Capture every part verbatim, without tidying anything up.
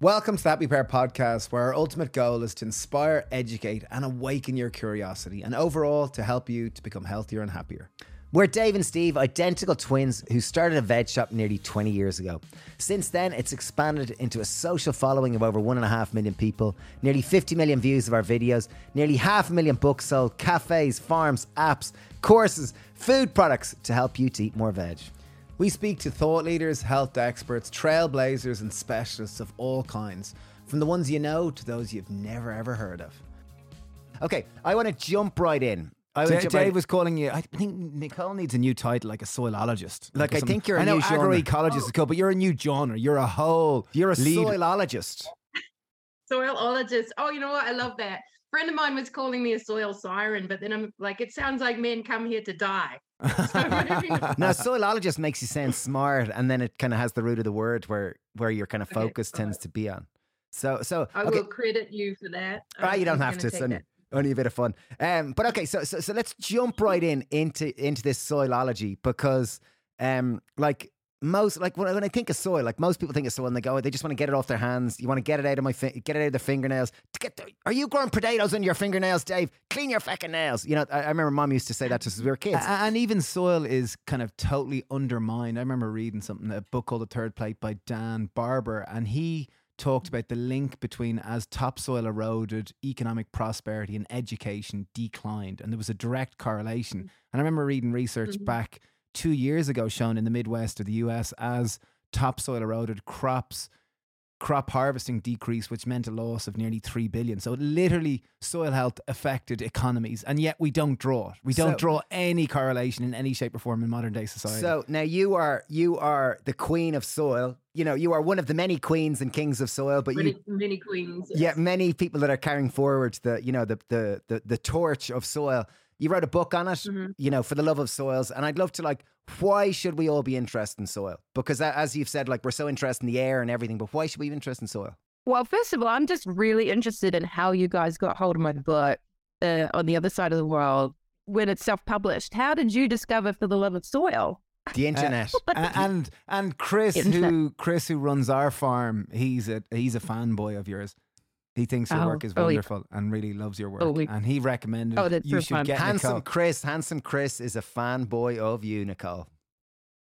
Welcome to the Happy Pear podcast, where our ultimate goal is to inspire, educate and awaken your curiosity, and overall to help you to become healthier and happier. We're Dave and Steve, identical twins who started a veg shop nearly twenty years ago. Since then, it's expanded into a social following of over one and a half million people, nearly fifty million views of our videos, nearly half a million books sold, cafes, farms, apps, courses, food products to help you to eat more veg. We speak to thought leaders, health experts, trailblazers and specialists of all kinds, from the ones you know to those you've never ever heard of. Okay, I want to jump right in. I would Dave, Dave was calling you, I think Nicole needs a new title, like a soilologist. Like, like I think you're a I new know agroecologist is cool, but you're a new genre. You're a whole, you're a lead. soilologist. Soilologist. Oh, you know what? I love that. A friend of mine was calling me a soil siren, but then I'm like, it sounds like men come here to die. So now, soilologist makes you sound smart, and then it kind of has the root of the word where where your kind of focus okay, tends to be on. So, so I okay. will credit you for that. Right, I'm you don't have to. It's only, only a bit of fun. Um, but okay, so so so let's jump right in into into this soilology, because um, like most, like when I, when I think of soil, like most people think of soil, and they go, oh, they just want to get it off their hands. You want to get it out of my fi- get it out of their fingernails. To get the, are you growing potatoes under your fingernails, Dave? Clean your fucking nails. You know, I, I remember Mom used to say that to us as we were kids. Uh, and even soil is kind of totally undermined. I remember reading something, a book called The Third Plate by Dan Barber, and he talked about the link between as topsoil eroded, economic prosperity and education declined, and there was a direct correlation. And I remember reading research mm-hmm. back two years ago shown in the Midwest of the U S, as topsoil eroded, crops, crop harvesting decreased, which meant a loss of nearly three billion. So literally soil health affected economies, and yet we don't draw it. We don't so, draw any correlation in any shape or form in modern day society. So now you are, you are the queen of soil. You know, you are one of the many queens and kings of soil, but many, you, many queens. Yes. Yeah. Many people that are carrying forward the, you know, the, the, the, the torch of soil. You wrote a book on it, mm-hmm. you know, For the Love of Soils. And I'd love to, like, why should we all be interested in soil? Because as you've said, like, we're so interested in the air and everything, but why should we be interested in soil? Well, first of all, I'm just really interested in how you guys got hold of my book uh, on the other side of the world when it's self-published. How did you discover For the Love of Soil? The internet. Uh, and and Chris, internet. who Chris, who runs our farm, he's a he's a fanboy of yours. He thinks your oh, work is wonderful oh, and really loves your work. Oh, and he recommended oh, you should fun. get Handsome Nicole. Chris. Handsome Chris is a fanboy of you, Nicole.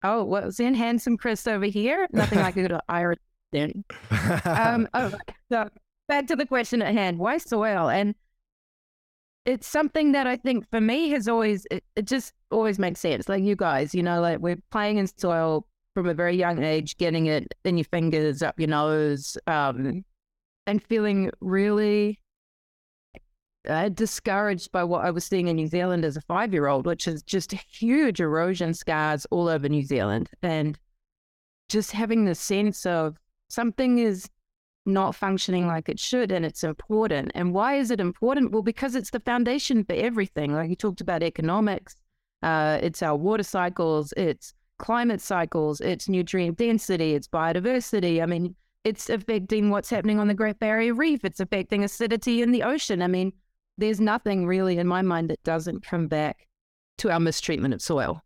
Oh, well, it's in Handsome Chris over here. Nothing like a good Irish thing. Um, oh, so back to the question at hand. Why soil? And it's something that I think for me has always, it, it just always makes sense. Like you guys, you know, like we're playing in soil from a very young age, getting it in your fingers, up your nose, um, and feeling really uh, discouraged by what I was seeing in New Zealand as a five-year-old, which is just huge erosion scars all over New Zealand. And just having the sense of something is not functioning like it should, and it's important. And why is it important? Well, because it's the foundation for everything. Like you talked about economics, uh, it's our water cycles, it's climate cycles, it's nutrient density, it's biodiversity. I mean, it's affecting what's happening on the Great Barrier Reef. It's affecting acidity in the ocean. I mean, there's nothing really in my mind that doesn't come back to our mistreatment of soil.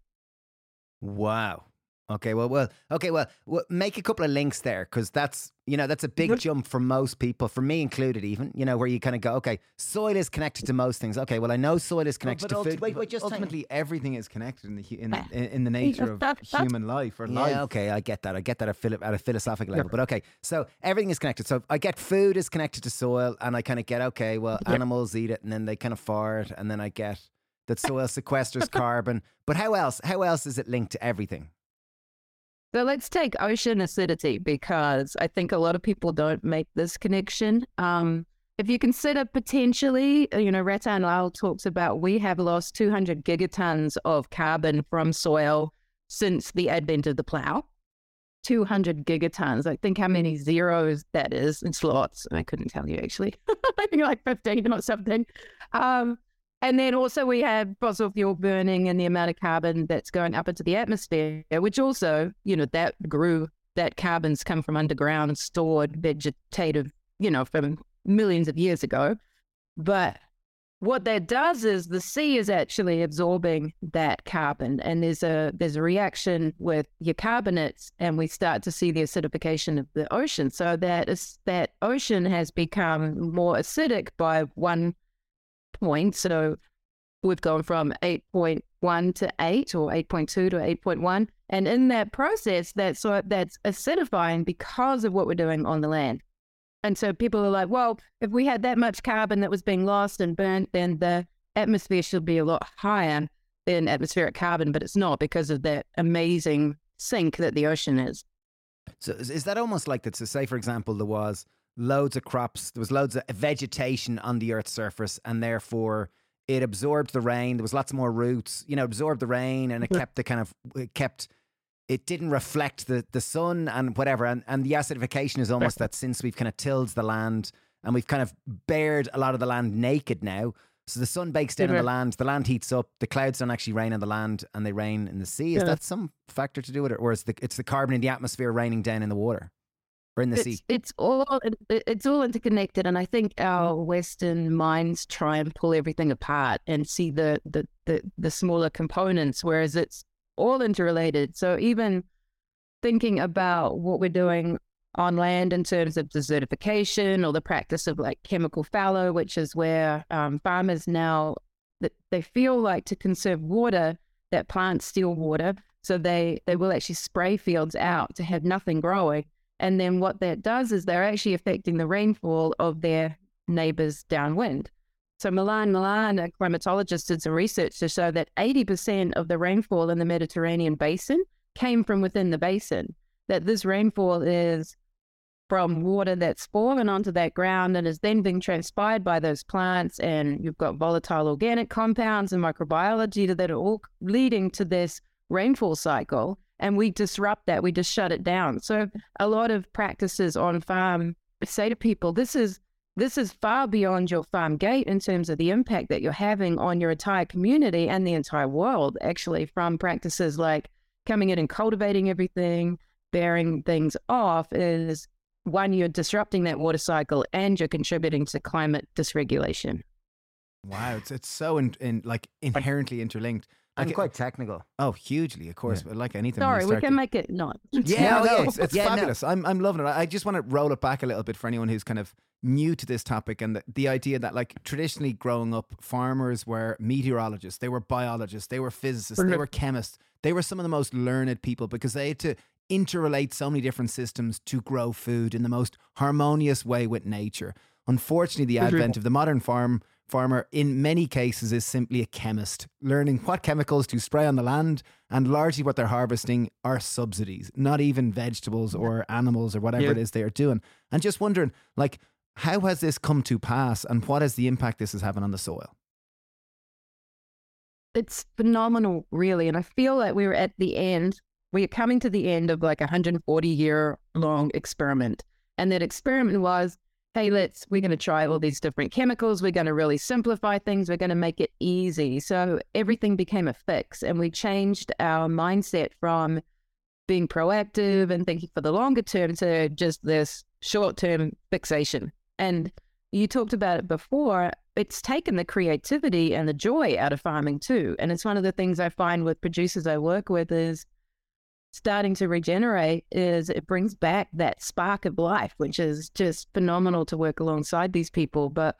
Wow. Okay. Well, well, okay. Well, well make a couple of links there, because that's, you know, that's a big jump for most people, for me included, even, you know, where you kind of go, okay, soil is connected to most things. Okay. Well, I know soil is connected well, to food. Wait, wait, just ultimately everything is connected in the, in the, in the nature of human life or yeah, life. Okay. I get that. I get that at, philo- at a philosophic level, but okay. So everything is connected. So I get food is connected to soil, and I kind of get, okay, well, animals eat it and then they kind of fart, and then I get that soil sequesters carbon, but how else, how else is it linked to everything? So let's take ocean acidity, because I think a lot of people don't make this connection. Um, if you consider potentially, you know, Rattan Lal talks about we have lost two hundred gigatons of carbon from soil since the advent of the plow. two hundred gigatons. I think how many zeros that is in slots. I couldn't tell you actually. I think like fifteen or something. Um, And then also we have fossil fuel burning and the amount of carbon that's going up into the atmosphere, which also, you know, that grew, that carbon's come from underground, stored vegetative, you know, from millions of years ago. But what that does is the sea is actually absorbing that carbon, and there's a there's a reaction with your carbonates, and we start to see the acidification of the ocean. So that is, that ocean has become more acidic by one point. So we've gone from eight point one to eight, or eight point two to eight point one, and in that process, that's so that's acidifying because of what we're doing on the land. And so people are like, well, if we had that much carbon that was being lost and burnt, then the atmosphere should be a lot higher than atmospheric carbon, but it's not, because of that amazing sink that the ocean is. So is that almost like that? So say, for example, there was loads of crops, there was loads of vegetation on the Earth's surface, and therefore it absorbed the rain. There was lots more roots, you know, absorbed the rain, and it kept the kind of, it kept... it didn't reflect the, the sun and whatever. And, and the acidification is almost that since we've kind of tilled the land and we've kind of bared a lot of the land naked now. So the sun bakes down on the land, the land heats up, the clouds don't actually rain on the land, and they rain in the sea. Is yeah. that some factor to do with it? Or is the, it's the carbon in the atmosphere raining down in the water or in the it's, sea? It's all, it's all interconnected. And I think our Western minds try and pull everything apart and see the, the, the, the smaller components, whereas it's all interrelated. So even thinking about what we're doing on land in terms of desertification or the practice of like chemical fallow, which is where um, farmers now, they feel like to conserve water, that plants steal water. So they, they will actually spray fields out to have nothing growing. And then what that does is they're actually affecting the rainfall of their neighbors downwind. So Milan, Milan, a climatologist, did some research to show that eighty percent of the rainfall in the Mediterranean basin came from within the basin, that this rainfall is from water that's fallen onto that ground and is then being transpired by those plants. And you've got volatile organic compounds and microbiology that are all leading to this rainfall cycle. And we disrupt that. We just shut it down. So a lot of practices on farm say to people, this is This is far beyond your farm gate in terms of the impact that you're having on your entire community and the entire world, actually, from practices like coming in and cultivating everything, bearing things off is, one, you're disrupting that water cycle and you're contributing to climate dysregulation. Wow, it's it's so in, in, like inherently interlinked. Like I'm quite it, technical. Oh, hugely, of course. Yeah. But like anything. Sorry, we can make it not. Yeah, no, no, it's, it's yeah, fabulous. No. I'm I'm loving it. I just want to roll it back a little bit for anyone who's kind of new to this topic, and the, the idea that like traditionally growing up, farmers were meteorologists, they were biologists, they were physicists, Perfect. They were chemists. They were some of the most learned people because they had to interrelate so many different systems to grow food in the most harmonious way with nature. Unfortunately, the Perfect. Advent of the modern farm farmer in many cases is simply a chemist, learning what chemicals to spray on the land, and largely what they're harvesting are subsidies, not even vegetables or animals or whatever yeah. it is they are doing. And just wondering, like, how has this come to pass and what is the impact this is having on the soil? It's phenomenal, really. And I feel like we're at the end, we're coming to the end of like a one hundred forty year long experiment. And that experiment was, hey, let's, we're going to try all these different chemicals. We're going to really simplify things. We're going to make it easy. So everything became a fix, and we changed our mindset from being proactive and thinking for the longer term to just this short-term fixation. And you talked about it before. It's taken the creativity and the joy out of farming too. And it's one of the things I find with producers I work with is starting to regenerate is it brings back that spark of life, which is just phenomenal to work alongside these people. But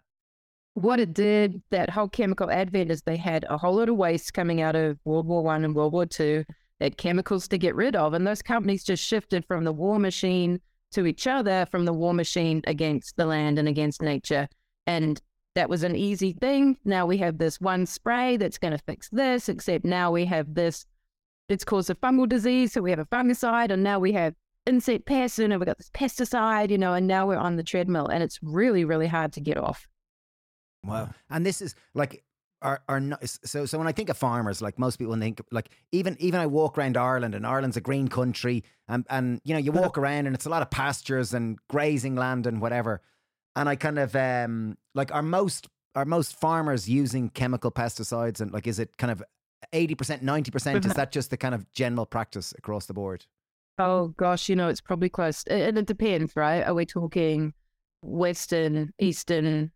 what it did, that whole chemical advent, is they had a whole lot of waste coming out of World War One and World War Two. They had chemicals to get rid of. And those companies just shifted from the war machine to each other, from the war machine against the land and against nature. And that was an easy thing. Now we have this one spray that's going to fix this, except now we have this, it's caused a fungal disease, so we have a fungicide, and now we have insect pests, and we've got this pesticide, you know, and now we're on the treadmill, and it's really, really hard to get off. Wow. And this is like, are, are not, so, so when I think of farmers, like most people, when they think, like, even, even I walk around Ireland, and Ireland's a green country, and, and, you know, you walk around, and it's a lot of pastures and grazing land and whatever. And I kind of, um, like, are most, are most farmers using chemical pesticides, and like, is it kind of eighty percent, ninety percent? Is that just the kind of general practice across the board? Oh gosh, you know, it's probably close. And it depends, right? Are we talking Western, Eastern,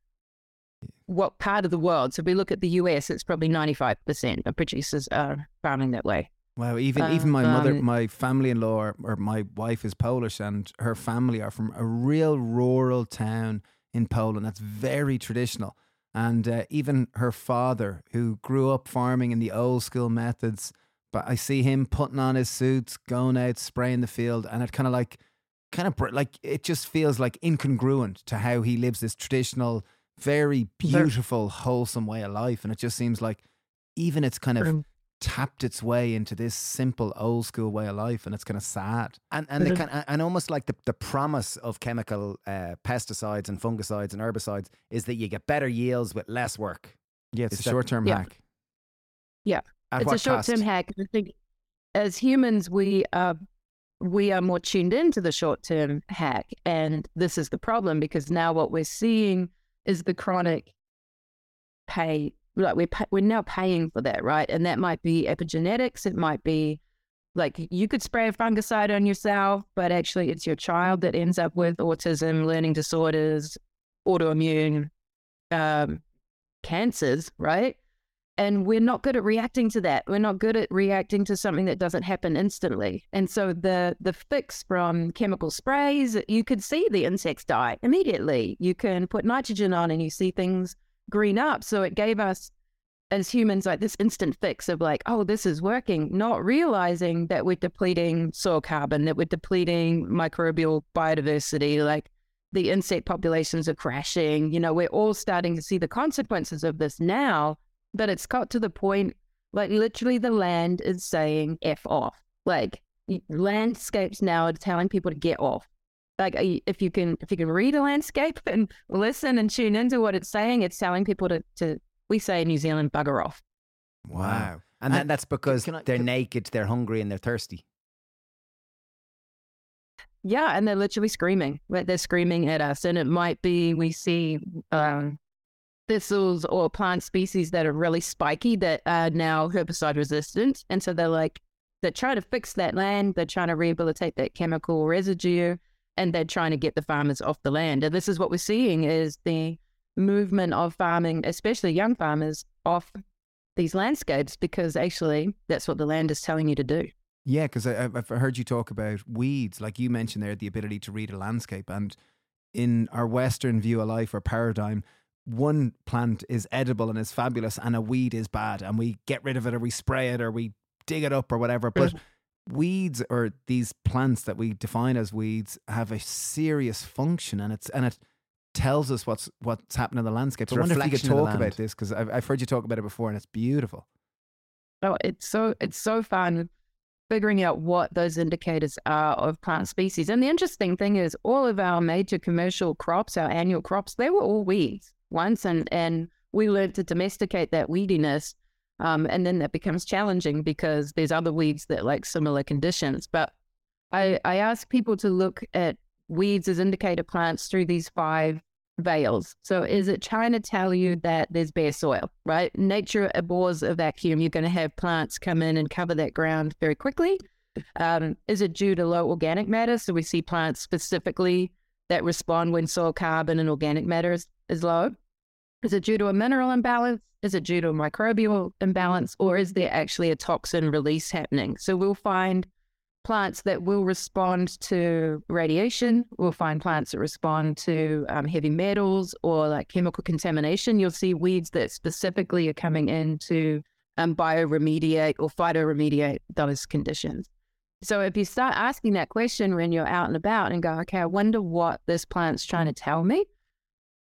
what part of the world. So if we look at the U S, it's probably ninety-five percent of producers are farming that way. Wow, even um, even my mother, um, my family-in-law, or, or my wife is Polish, and her family are from a real rural town in Poland. That's very traditional. And uh, even her father, who grew up farming in the old school methods, but I see him putting on his suits, going out, spraying the field, and it kind of like, kind of like, it just feels like incongruent to how he lives this traditional, very beautiful, wholesome way of life. And it just seems like even it's kind of tapped its way into this simple old school way of life, and it's kind of sad. And and mm-hmm. the kind of, and almost like the, the promise of chemical uh, pesticides and fungicides and herbicides is that you get better yields with less work. Yeah, it's, it's a short-term yeah. hack. Yeah, At it's a short-term cost? hack. I think as humans, we are we are more tuned into the short-term hack, and this is the problem, because now what we're seeing is the chronic pay. Like we're pay- we're now paying for that, right? And that might be epigenetics. It might be like you could spray a fungicide on yourself, but actually it's your child that ends up with autism, learning disorders, autoimmune um, cancers, right? And we're not good at reacting to that. We're not good at reacting to something that doesn't happen instantly. And so the the fix from chemical sprays, you could see the insects die immediately. You can put nitrogen on and you see things green up. So it gave us as humans like this instant fix of like, oh, this is working, not realizing that we're depleting soil carbon, that we're depleting microbial biodiversity, like the insect populations are crashing. You know, we're all starting to see the consequences of this now, but it's got to the point, like literally the land is saying F off. Like landscapes now are telling people to get off. Like if you can, if you can read a landscape and listen and tune into what it's saying, it's telling people to, to we say in New Zealand, bugger off. Wow. wow. And, and that's because can I, they're can... naked, they're hungry and they're thirsty. Yeah. And they're literally screaming, right? They're screaming at us. And it might be, we see um, thistles or plant species that are really spiky that are now herbicide resistant. And so they're like, they're trying to fix that land. They're trying to rehabilitate that chemical residue. And they're trying to get the farmers off the land. And this is what we're seeing is the movement of farming, especially young farmers, off these landscapes, because actually that's what the land is telling you to do. Yeah, because I've heard you talk about weeds. Like you mentioned there, the ability to read a landscape. And in our Western view of life or paradigm, one plant is edible and is fabulous and a weed is bad. And we get rid of it or we spray it or we dig it up or whatever. But weeds, or these plants that we define as weeds, have a serious function, and it's and it tells us what's what's happening in the landscape. So I wonder if you could talk about this, because I've, I've heard you talk about it before, and it's beautiful. Oh, it's so it's so fun figuring out what those indicators are of plant species. And the interesting thing is, all of our major commercial crops, our annual crops, they were all weeds once, and and we learned to domesticate that weediness. Um, and then that becomes challenging because there's other weeds that like similar conditions. But I, I ask people to look at weeds as indicator plants through these five veils. So is it trying to tell you that there's bare soil, right? Nature abhors a vacuum. You're going to have plants come in and cover that ground very quickly. Um, is it due to low organic matter? So we see plants specifically that respond when soil carbon and organic matter is, is low. Is it due to a mineral imbalance? Is it due to a microbial imbalance? Or is there actually a toxin release happening? So we'll find plants that will respond to radiation. We'll find plants that respond to um, heavy metals or like chemical contamination. You'll see weeds that specifically are coming in to um, bioremediate or phytoremediate those conditions. So if you start asking that question when you're out and about and go, okay, I wonder what this plant's trying to tell me.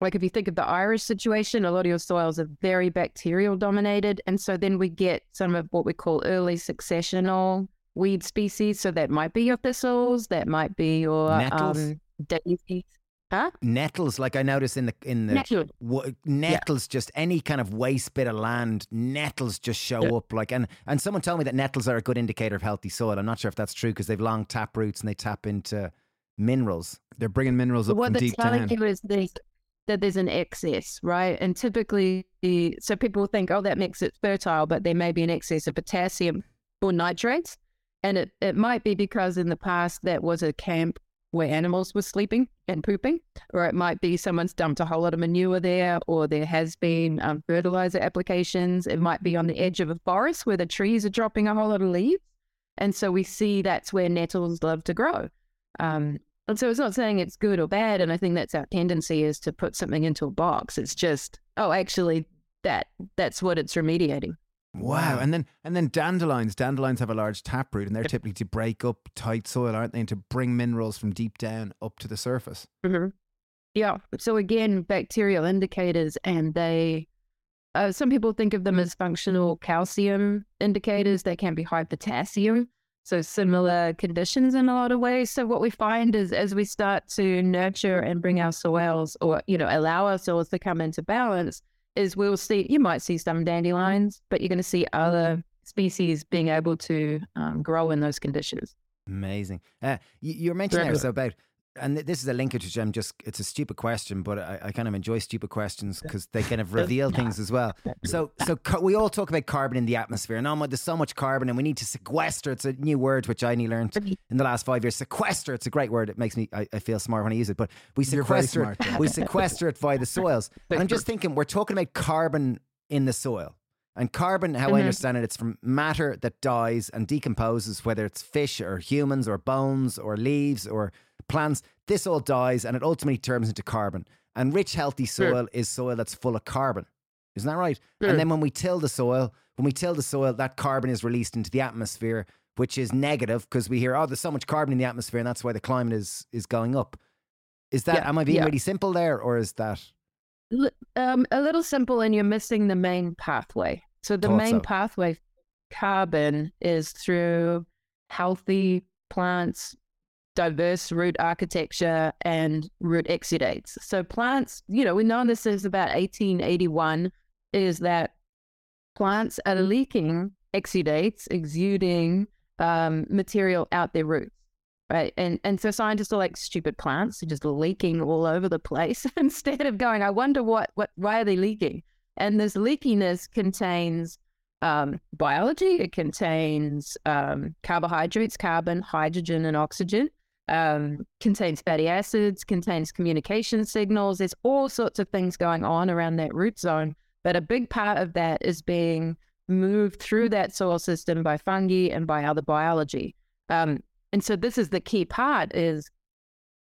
Like if you think of the Irish situation, a lot of your soils are very bacterial dominated. And so then we get some of what we call early successional weed species. So that might be your thistles, that might be your nettles. Um, daisies. Huh? Nettles, like I noticed in the... in the Nettle. w- Nettles, yeah. Just any kind of waste bit of land, nettles just show yeah. up. Like, and, and someone told me that nettles are a good indicator of healthy soil. I'm not sure if that's true because they've long tap roots and they tap into minerals. They're bringing minerals up what from deep down. What they're telling you is this... that there's an excess, right? And typically, so people think, oh, that makes it fertile, but there may be an excess of potassium or nitrates. And it, it might be because in the past that was a camp where animals were sleeping and pooping, or it might be someone's dumped a whole lot of manure there, or there has been um, fertilizer applications. It might be on the edge of a forest where the trees are dropping a whole lot of leaves. And so we see that's where nettles love to grow. Um, and so it's not saying it's good or bad. And I think that's our tendency, is to put something into a box. It's just, oh, actually that that's what it's remediating. Wow. And then and then dandelions. Dandelions have a large taproot, and they're typically to break up tight soil, aren't they? And to bring minerals from deep down up to the surface. Mm-hmm. Yeah. So again, bacterial indicators, and they, uh, some people think of them as functional calcium indicators. They can be high potassium. So similar conditions in a lot of ways. So what we find is, as we start to nurture and bring our soils, or, you know, allow our soils to come into balance, is we'll see, you might see some dandelions, but you're going to see other species being able to um, grow in those conditions. Amazing. Uh, you, you're mentioning yeah. also about, and this is a linkage which I'm just, it's a stupid question, but I, I kind of enjoy stupid questions because they kind of reveal things as well. So so ca- we all talk about carbon in the atmosphere, and oh, there's so much carbon and we need to sequester. It's a new word which I learned in the last five years. Sequester, it's a great word. It makes me, I, I feel smart when I use it, but we sequester it, we sequester it via the soils. And I'm just thinking, we're talking about carbon in the soil. And carbon, how mm-hmm. I understand it, it's from matter that dies and decomposes, whether it's fish or humans or bones or leaves or plants. This all dies and it ultimately turns into carbon. And rich, healthy soil yeah. is soil that's full of carbon. Isn't that right? Yeah. And then when we till the soil, when we till the soil, that carbon is released into the atmosphere, which is negative because we hear, oh, there's so much carbon in the atmosphere and that's why the climate is is going up. Is that, yeah. am I being yeah. really simple there, or is that... Um, a little simple, and you're missing the main pathway. So the Thought main so. pathway for carbon is through healthy plants, diverse root architecture, and root exudates. So plants, you know, we know this is about eighteen eighty-one, is that plants are leaking exudates, exuding um, material out their roots. Right. And and so scientists are like, stupid plants are just leaking all over the place instead of going, I wonder what, what, why are they leaking? And this leakiness contains um, biology. It contains um, carbohydrates, carbon, hydrogen, and oxygen, um, contains fatty acids, contains communication signals. There's all sorts of things going on around that root zone. But a big part of that is being moved through that soil system by fungi and by other biology. Um, And so this is the key part, is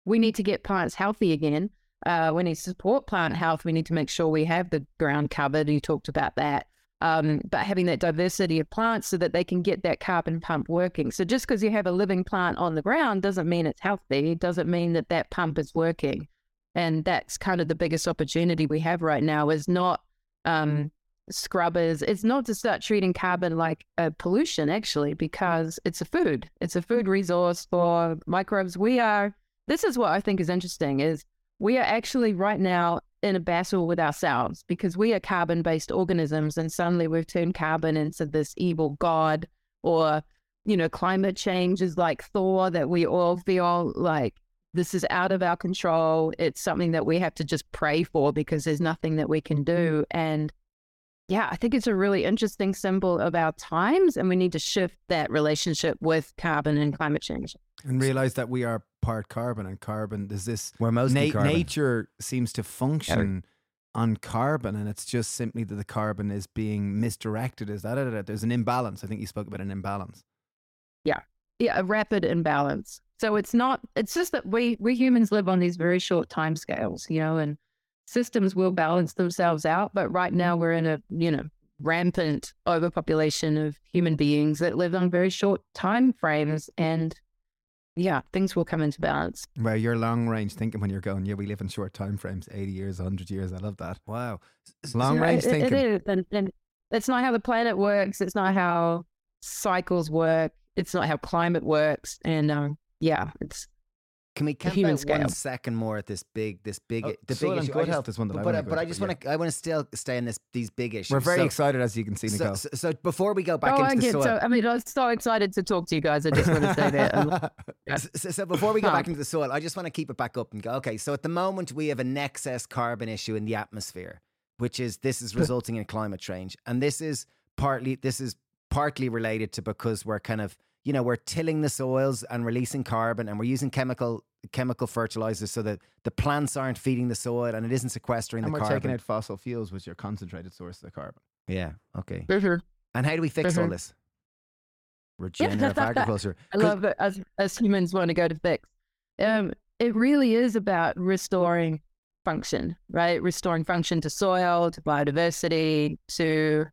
we need to get plants healthy again. Uh, we need to support plant health. We need to make sure we have the ground covered. You talked about that. Um, but having that diversity of plants so that they can get that carbon pump working. So just because you have a living plant on the ground doesn't mean it's healthy. It doesn't mean that that pump is working. And that's kind of the biggest opportunity we have right now, is not um, scrubbers. It's not to start treating carbon like a pollution, actually, because it's a food. It's a food resource for microbes. We are, this is what I think is interesting, is we are actually right now in a battle with ourselves, because we are carbon-based organisms, and suddenly we've turned carbon into this evil god, or, you know, climate change is like Thor, that we all feel like this is out of our control. It's something that we have to just pray for because there's nothing that we can do. And yeah, I think it's a really interesting symbol of our times, and we need to shift that relationship with carbon and climate change. And realize that we are part carbon, and carbon, there's this, we're mostly na- carbon. Nature seems to function yeah. on carbon, and it's just simply that the carbon is being misdirected. Is that there's an imbalance. I think you spoke about an imbalance. Yeah. Yeah, a rapid imbalance. So it's not, it's just that we, we humans live on these very short timescales, you know, and systems will balance themselves out, but right now we're in a, you know, rampant overpopulation of human beings that live on very short time frames, and yeah, things will come into balance. Well, your long range thinking when you're going, yeah, we live in short time frames, eighty years, one hundred years. I love that. Wow. Long you know, range it, thinking. It is. And, and that's not how the planet works. It's not how cycles work. It's not how climate works. And um, yeah, it's, can we camp out scale. one second more at this big, this big, oh, the soil big issue? Good just, health is one that but, I want to But, but I just want to, yeah. I want to still stay in this, these big issues. We're very so, excited, as you can see, Nicole. So, so, so before we go back oh, into I the soil. So, I mean, I was so excited to talk to you guys. I just want to say that. Yeah. so, so before we go back into the soil, I just want to keep it back up and go, okay, so at the moment we have an excess carbon issue in the atmosphere, which is, this is resulting in climate change. And this is partly, this is partly related to because we're kind of you know, we're tilling the soils and releasing carbon, and we're using chemical chemical fertilizers so that the plants aren't feeding the soil and it isn't sequestering and the carbon. And we're taking out fossil fuels, which are concentrated sources of carbon. Yeah, okay. Mm-hmm. And how do we fix mm-hmm. all this? Regenerative agriculture. I love it. As, as humans want to go to fix. Um, it really is about restoring function, right? Restoring function to soil, to biodiversity, to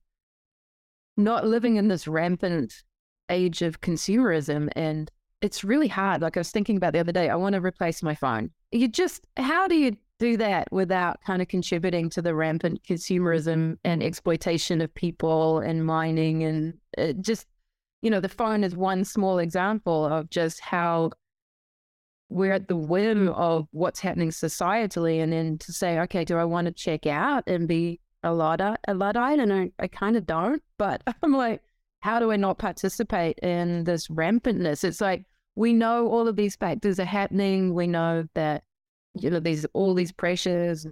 not living in this rampant age of consumerism. And it's really hard. Like I was thinking about the other day, I want to replace my phone. You just, how do you do that without kind of contributing to the rampant consumerism and exploitation of people and mining? And it just, you know, the phone is one small example of just how we're at the whim of what's happening societally. And then to say, okay, do I want to check out and be a Luddite? A Luddite? And I, I kind of don't, but I'm like, how do I not participate in this rampantness? It's like, we know all of these factors are happening. We know that, you know, these, all these pressures,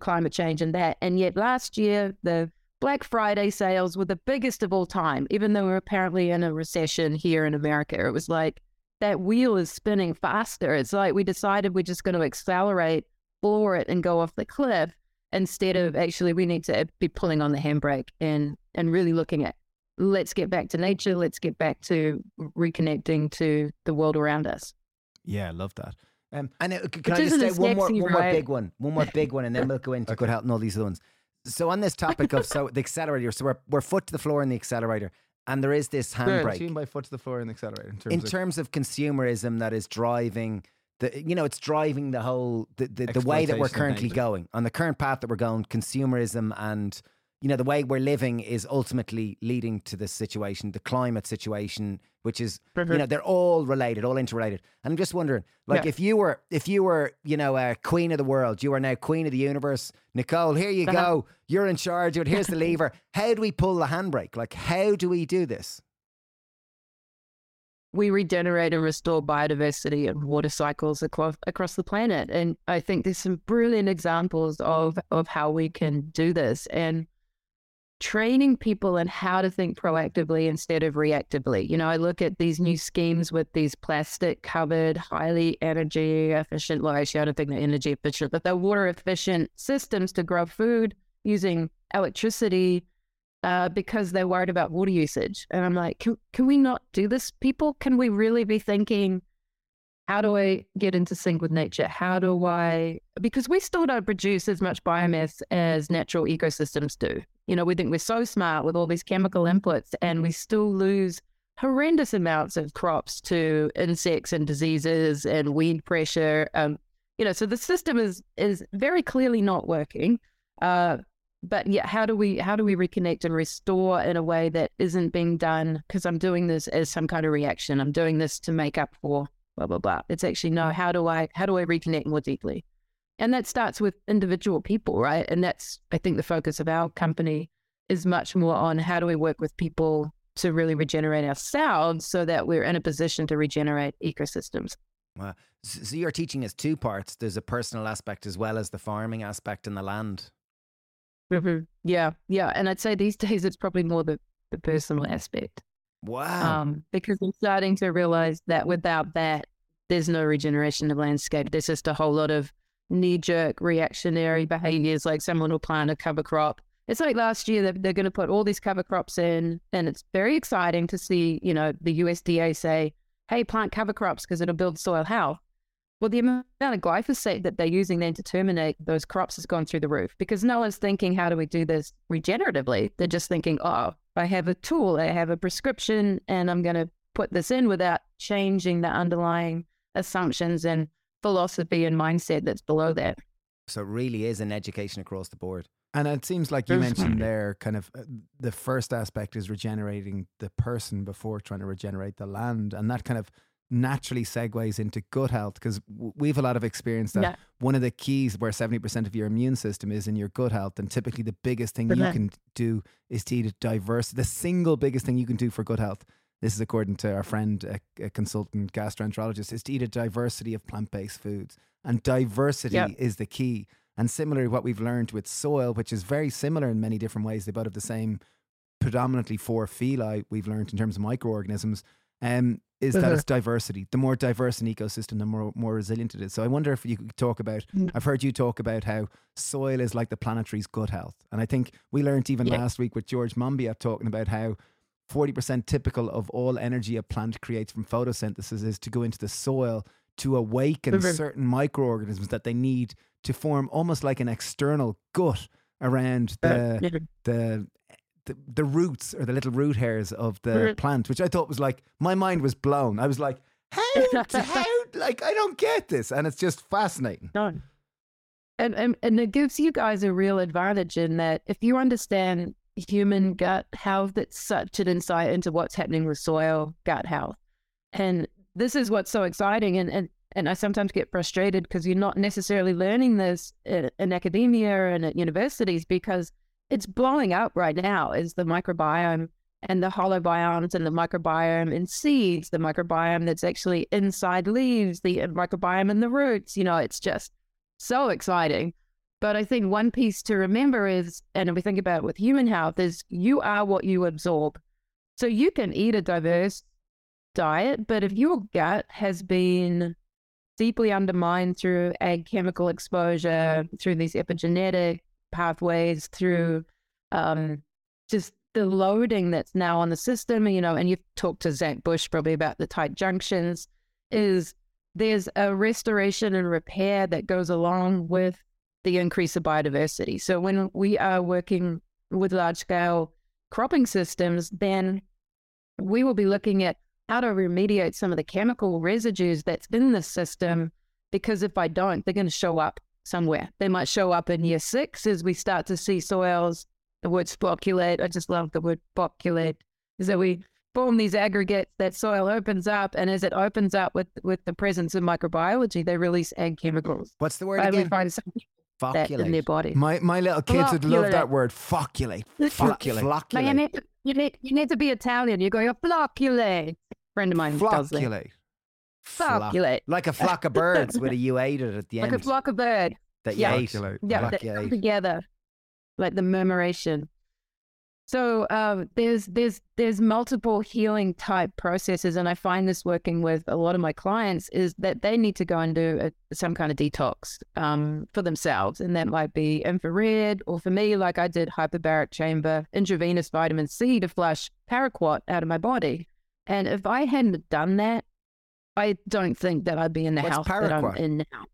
climate change and that. And yet last year, the Black Friday sales were the biggest of all time, even though we're apparently in a recession here in America. It was like, that wheel is spinning faster. It's like we decided we're just going to accelerate for it and go off the cliff instead of actually we need to be pulling on the handbrake and, and really looking at, let's get back to nature. Let's get back to reconnecting to the world around us. Yeah, I love that. Um, and it, can Which I just say one more, one more right? big one, one more big one, and then we'll go into good health and all these other ones. So on this topic of so the accelerator, so we're we're foot to the floor in the accelerator. And there is this handbrake. Sure, by foot to the floor in the accelerator. In, terms, in of terms of consumerism that is driving the, you know, it's driving the whole, the, the, the way that we're currently going on the current path that we're going, consumerism and, you know, the way we're living is ultimately leading to this situation, the climate situation, which is, Perfect. you know, they're all related, all interrelated. And I'm just wondering, like yeah. if you were, if you were, you know, uh, queen of the world, you are now queen of the universe. Nicole, here you uh-huh. go. You're in charge of it. Here's the lever. How do we pull the handbrake? Like, how do we do this? We regenerate and restore biodiversity and water cycles across, across the planet. And I think there's some brilliant examples of, of how we can do this. And training people in how to think proactively instead of reactively. You know, I look at these new schemes with these plastic covered, highly energy efficient, well, actually I don't think they're energy efficient, but they're water efficient systems to grow food using electricity uh, because they're worried about water usage. And I'm like, can, can we not do this, people? Can we really be thinking, how do I get into sync with nature? How do I, because we still don't produce as much biomass as natural ecosystems do. You know, we think we're so smart with all these chemical inputs and we still lose horrendous amounts of crops to insects and diseases and weed pressure. Um, you know, so the system is, is very clearly not working. Uh, but yeah, how do we, how do we reconnect and restore in a way that isn't being done? Cause I'm doing this as some kind of reaction. I'm doing this to make up for blah, blah, blah. It's actually, no, how do I, how do I reconnect more deeply? And that starts with individual people, right? And that's, I think the focus of our company is much more on how do we work with people to really regenerate ourselves so that we're in a position to regenerate ecosystems. Wow. So your teaching is two parts. There's a personal aspect as well as the farming aspect and the land. Mm-hmm. Yeah. Yeah. And I'd say these days it's probably more the, the personal aspect. Wow. Um, because I'm starting to realize that without that, there's no regeneration of landscape. There's just a whole lot of knee-jerk reactionary behaviors, like someone will plant a cover crop. It's like last year, they're, they're going to put all these cover crops in, and it's very exciting to see, you know, the U S D A say, hey, plant cover crops because it'll build soil health. Well, the amount of glyphosate that they're using then to terminate those crops has gone through the roof because no one's thinking, how do we do this regeneratively? They're just thinking, oh, I have a tool, I have a prescription, and I'm going to put this in without changing the underlying assumptions and philosophy and mindset that's below that. So it really is an education across the board. And it seems like you mentioned there, kind of uh, the first aspect is regenerating the person before trying to regenerate the land. And that kind of naturally segues into gut health because we've a lot of experience that yeah. one of the keys where seventy percent of your immune system is in your gut health, and typically the biggest thing mm-hmm. you can do is to eat a diverse the single biggest thing you can do for gut health, this is according to our friend a, a consultant gastroenterologist, is to eat a diversity of plant-based foods, and diversity yep. is the key. And similarly, what we've learned with soil, which is very similar in many different ways, they both have the same predominantly four phyla we've learned in terms of microorganisms. um, is uh-huh. that it's diversity. The more diverse an ecosystem, the more more resilient it is. So I wonder if you could talk about, mm. I've heard you talk about how soil is like the planetary's gut health. And I think we learned even yeah. last week with George Monbiot talking about how forty percent typical of all energy a plant creates from photosynthesis is to go into the soil to awaken mm-hmm. certain microorganisms that they need to form almost like an external gut around the, uh, the the the roots or the little root hairs of the mm-hmm. plant, which I thought was like, my mind was blown. I was like, how, how, like, I don't get this. And it's just fascinating. Done. And, and, and it gives you guys a real advantage in that if you understand human gut health, that's such an insight into what's happening with soil gut health. And this is what's so exciting. And, and, and I sometimes get frustrated because you're not necessarily learning this in, in academia and at universities, because it's blowing up right now is the microbiome and the holobiomes and the microbiome in seeds, the microbiome that's actually inside leaves, the microbiome in the roots. You know, it's just so exciting. But I think one piece to remember is, and if we think about it with human health, is you are what you absorb. So you can eat a diverse diet, but if your gut has been deeply undermined through ag chemical exposure, through these epigenetic pathways, through um, just the loading that's now on the system, you know, and you've talked to Zach Bush probably about the tight junctions, is there's a restoration and repair that goes along with the increase of biodiversity. So when we are working with large-scale cropping systems, then we will be looking at how to remediate some of the chemical residues that's in the system, because if I don't, they're going to show up somewhere. They might show up in year six as we start to see soils, the word flocculate, I just love the word flocculate, is that we form these aggregates, that soil opens up, and as it opens up with, with the presence of microbiology, they release ag chemicals. What's the word again? Flocculate. In their body. My my little kids flocculate. Would love that word. Flocculate. Flocculate. Flocculate. Like you, need to, you, need, you need to be Italian. You're going, flocculate. Friend of mine does that. Flocculate. Flocculate. Like a flock of birds with a U aided at the end. Like a flock of bird. That you yeah. ate. Flocculate. Yeah, that come together. Like the murmuration. So uh, there's there's there's multiple healing type processes, and I find this working with a lot of my clients is that they need to go and do a, some kind of detox um, for themselves, and that might be infrared, or for me, like I did hyperbaric chamber, intravenous vitamin C to flush paraquat out of my body. And if I hadn't done that, I don't think that I'd be in the What's health paraquat? That I'm in now.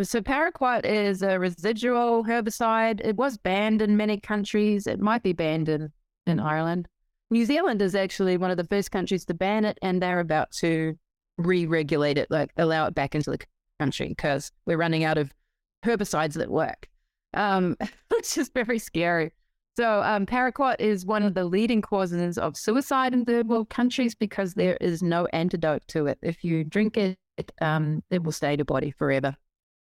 So paraquat is a residual herbicide. It was banned in many countries. It might be banned in, in Ireland. New Zealand is actually one of the first countries to ban it, and they're about to re-regulate it, like allow it back into the country because we're running out of herbicides that work, um, which is very scary. So um, paraquat is one of the leading causes of suicide in third world countries because there is no antidote to it. If you drink it, um, it will stay in your body forever.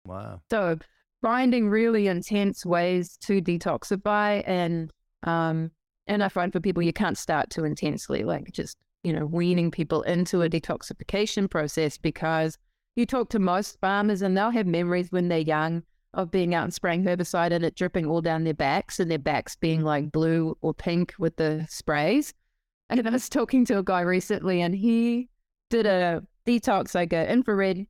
Wow. So finding really intense ways to detoxify, and um and I find for people you can't start too intensely, like just, you know, weaning people into a detoxification process, because you talk to most farmers and they'll have memories when they're young of being out and spraying herbicide and it dripping all down their backs and their backs being like blue or pink with the sprays. And I was talking to a guy recently and he did a detox, like an infrared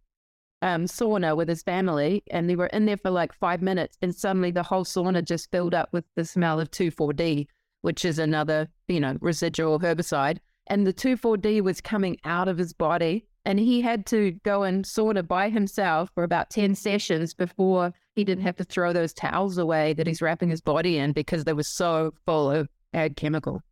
Um, sauna with his family, and they were in there for like five minutes, and suddenly the whole sauna just filled up with the smell of two four D, which is another, you know, residual herbicide, and the two four D was coming out of his body, and he had to go and sauna by himself for about ten sessions before he didn't have to throw those towels away that he's wrapping his body in because they were so full of ag chemical.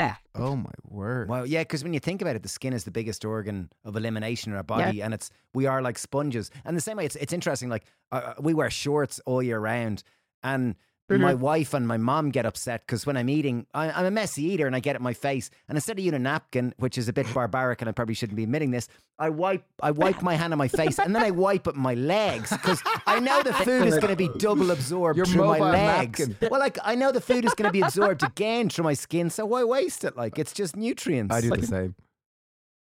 Ah. Oh my word. Well, yeah, because when you think about it, the skin is the biggest organ of elimination in our body, yeah. and it's we are like sponges. And the same way, it's it's interesting, like uh, we wear shorts all year round, and mm-hmm. my wife and my mom get upset because when I'm eating, I, I'm a messy eater and I get it in my face, and instead of using a napkin, which is a bit barbaric and I probably shouldn't be admitting this, I wipe I wipe my hand on my face and then I wipe at my legs because I know the food is going to be double absorbed Your through my legs. Napkin. Well, like I know the food is going to be absorbed again through my skin, so why waste it? Like it's just nutrients. I do like, the same.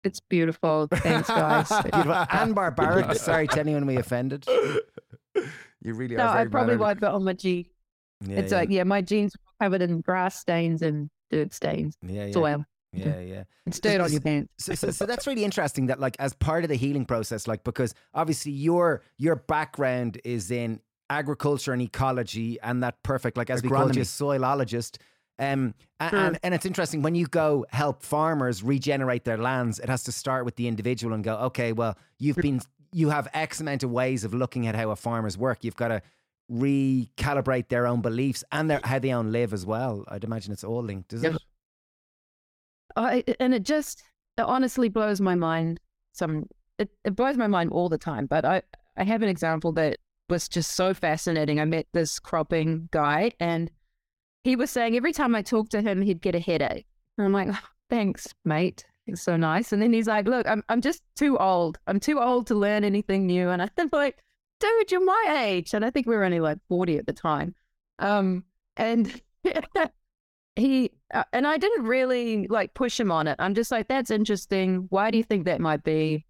It's beautiful. Thanks, guys. Beautiful. And barbaric. Sorry to anyone we offended. You really no, are. No, I probably wipe it on my G. Yeah, it's yeah. like yeah, my jeans were covered in grass stains and dirt stains, yeah, yeah. soil. Yeah, yeah. And stay so, on your bent. So, so, so that's really interesting that, like, as part of the healing process, like, because obviously your your background is in agriculture and ecology and that perfect, like, as we call you, soilologist. Um, and, sure. and, and it's interesting when you go help farmers regenerate their lands, it has to start with the individual and go, okay, well, you've been, you have X amount of ways of looking at how a farmer's work. You've got to recalibrate their own beliefs and their, how they own live as well. I'd imagine it's all linked, isn't yeah. it? I, and it just it honestly blows my mind. Some it, it blows my mind all the time. But I, I have an example that was just so fascinating. I met this cropping guy, and he was saying every time I talked to him, he'd get a headache. And I'm like, oh, thanks, mate. It's so nice. And then he's like, look, I'm I'm just too old. I'm too old to learn anything new. And I'm like, dude, you're my age. And I think we were only like forty at the time. Um, and he uh, and I didn't really like push him on it. I'm just like, that's interesting. Why do you think that might be?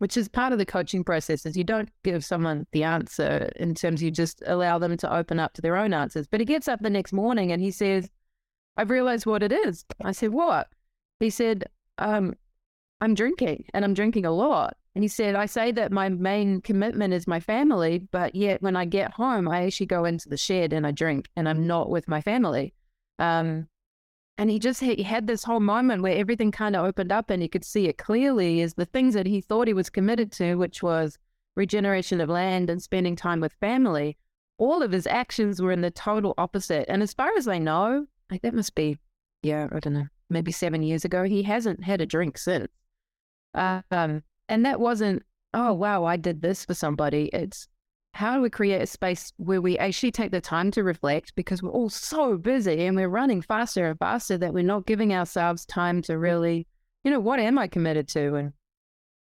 Which is part of the coaching process, is you don't give someone the answer in terms of, you just allow them to open up to their own answers. But he gets up the next morning and he says, I've realized what it is. I said, what? He said, um, I'm drinking, and I'm drinking a lot. And he said, I say that my main commitment is my family, but yet when I get home, I actually go into the shed and I drink and I'm not with my family. Um, and he just he had this whole moment where everything kind of opened up, and he could see it clearly, is the things that he thought he was committed to, which was regeneration of land and spending time with family. All of his actions were in the total opposite. And as far as I know, like, that must be, yeah, I don't know, maybe seven years ago, he hasn't had a drink since. Um, and that wasn't, oh, wow, I did this for somebody. It's, how do we create a space where we actually take the time to reflect, because we're all so busy and we're running faster and faster that we're not giving ourselves time to really, you know, what am I committed to, and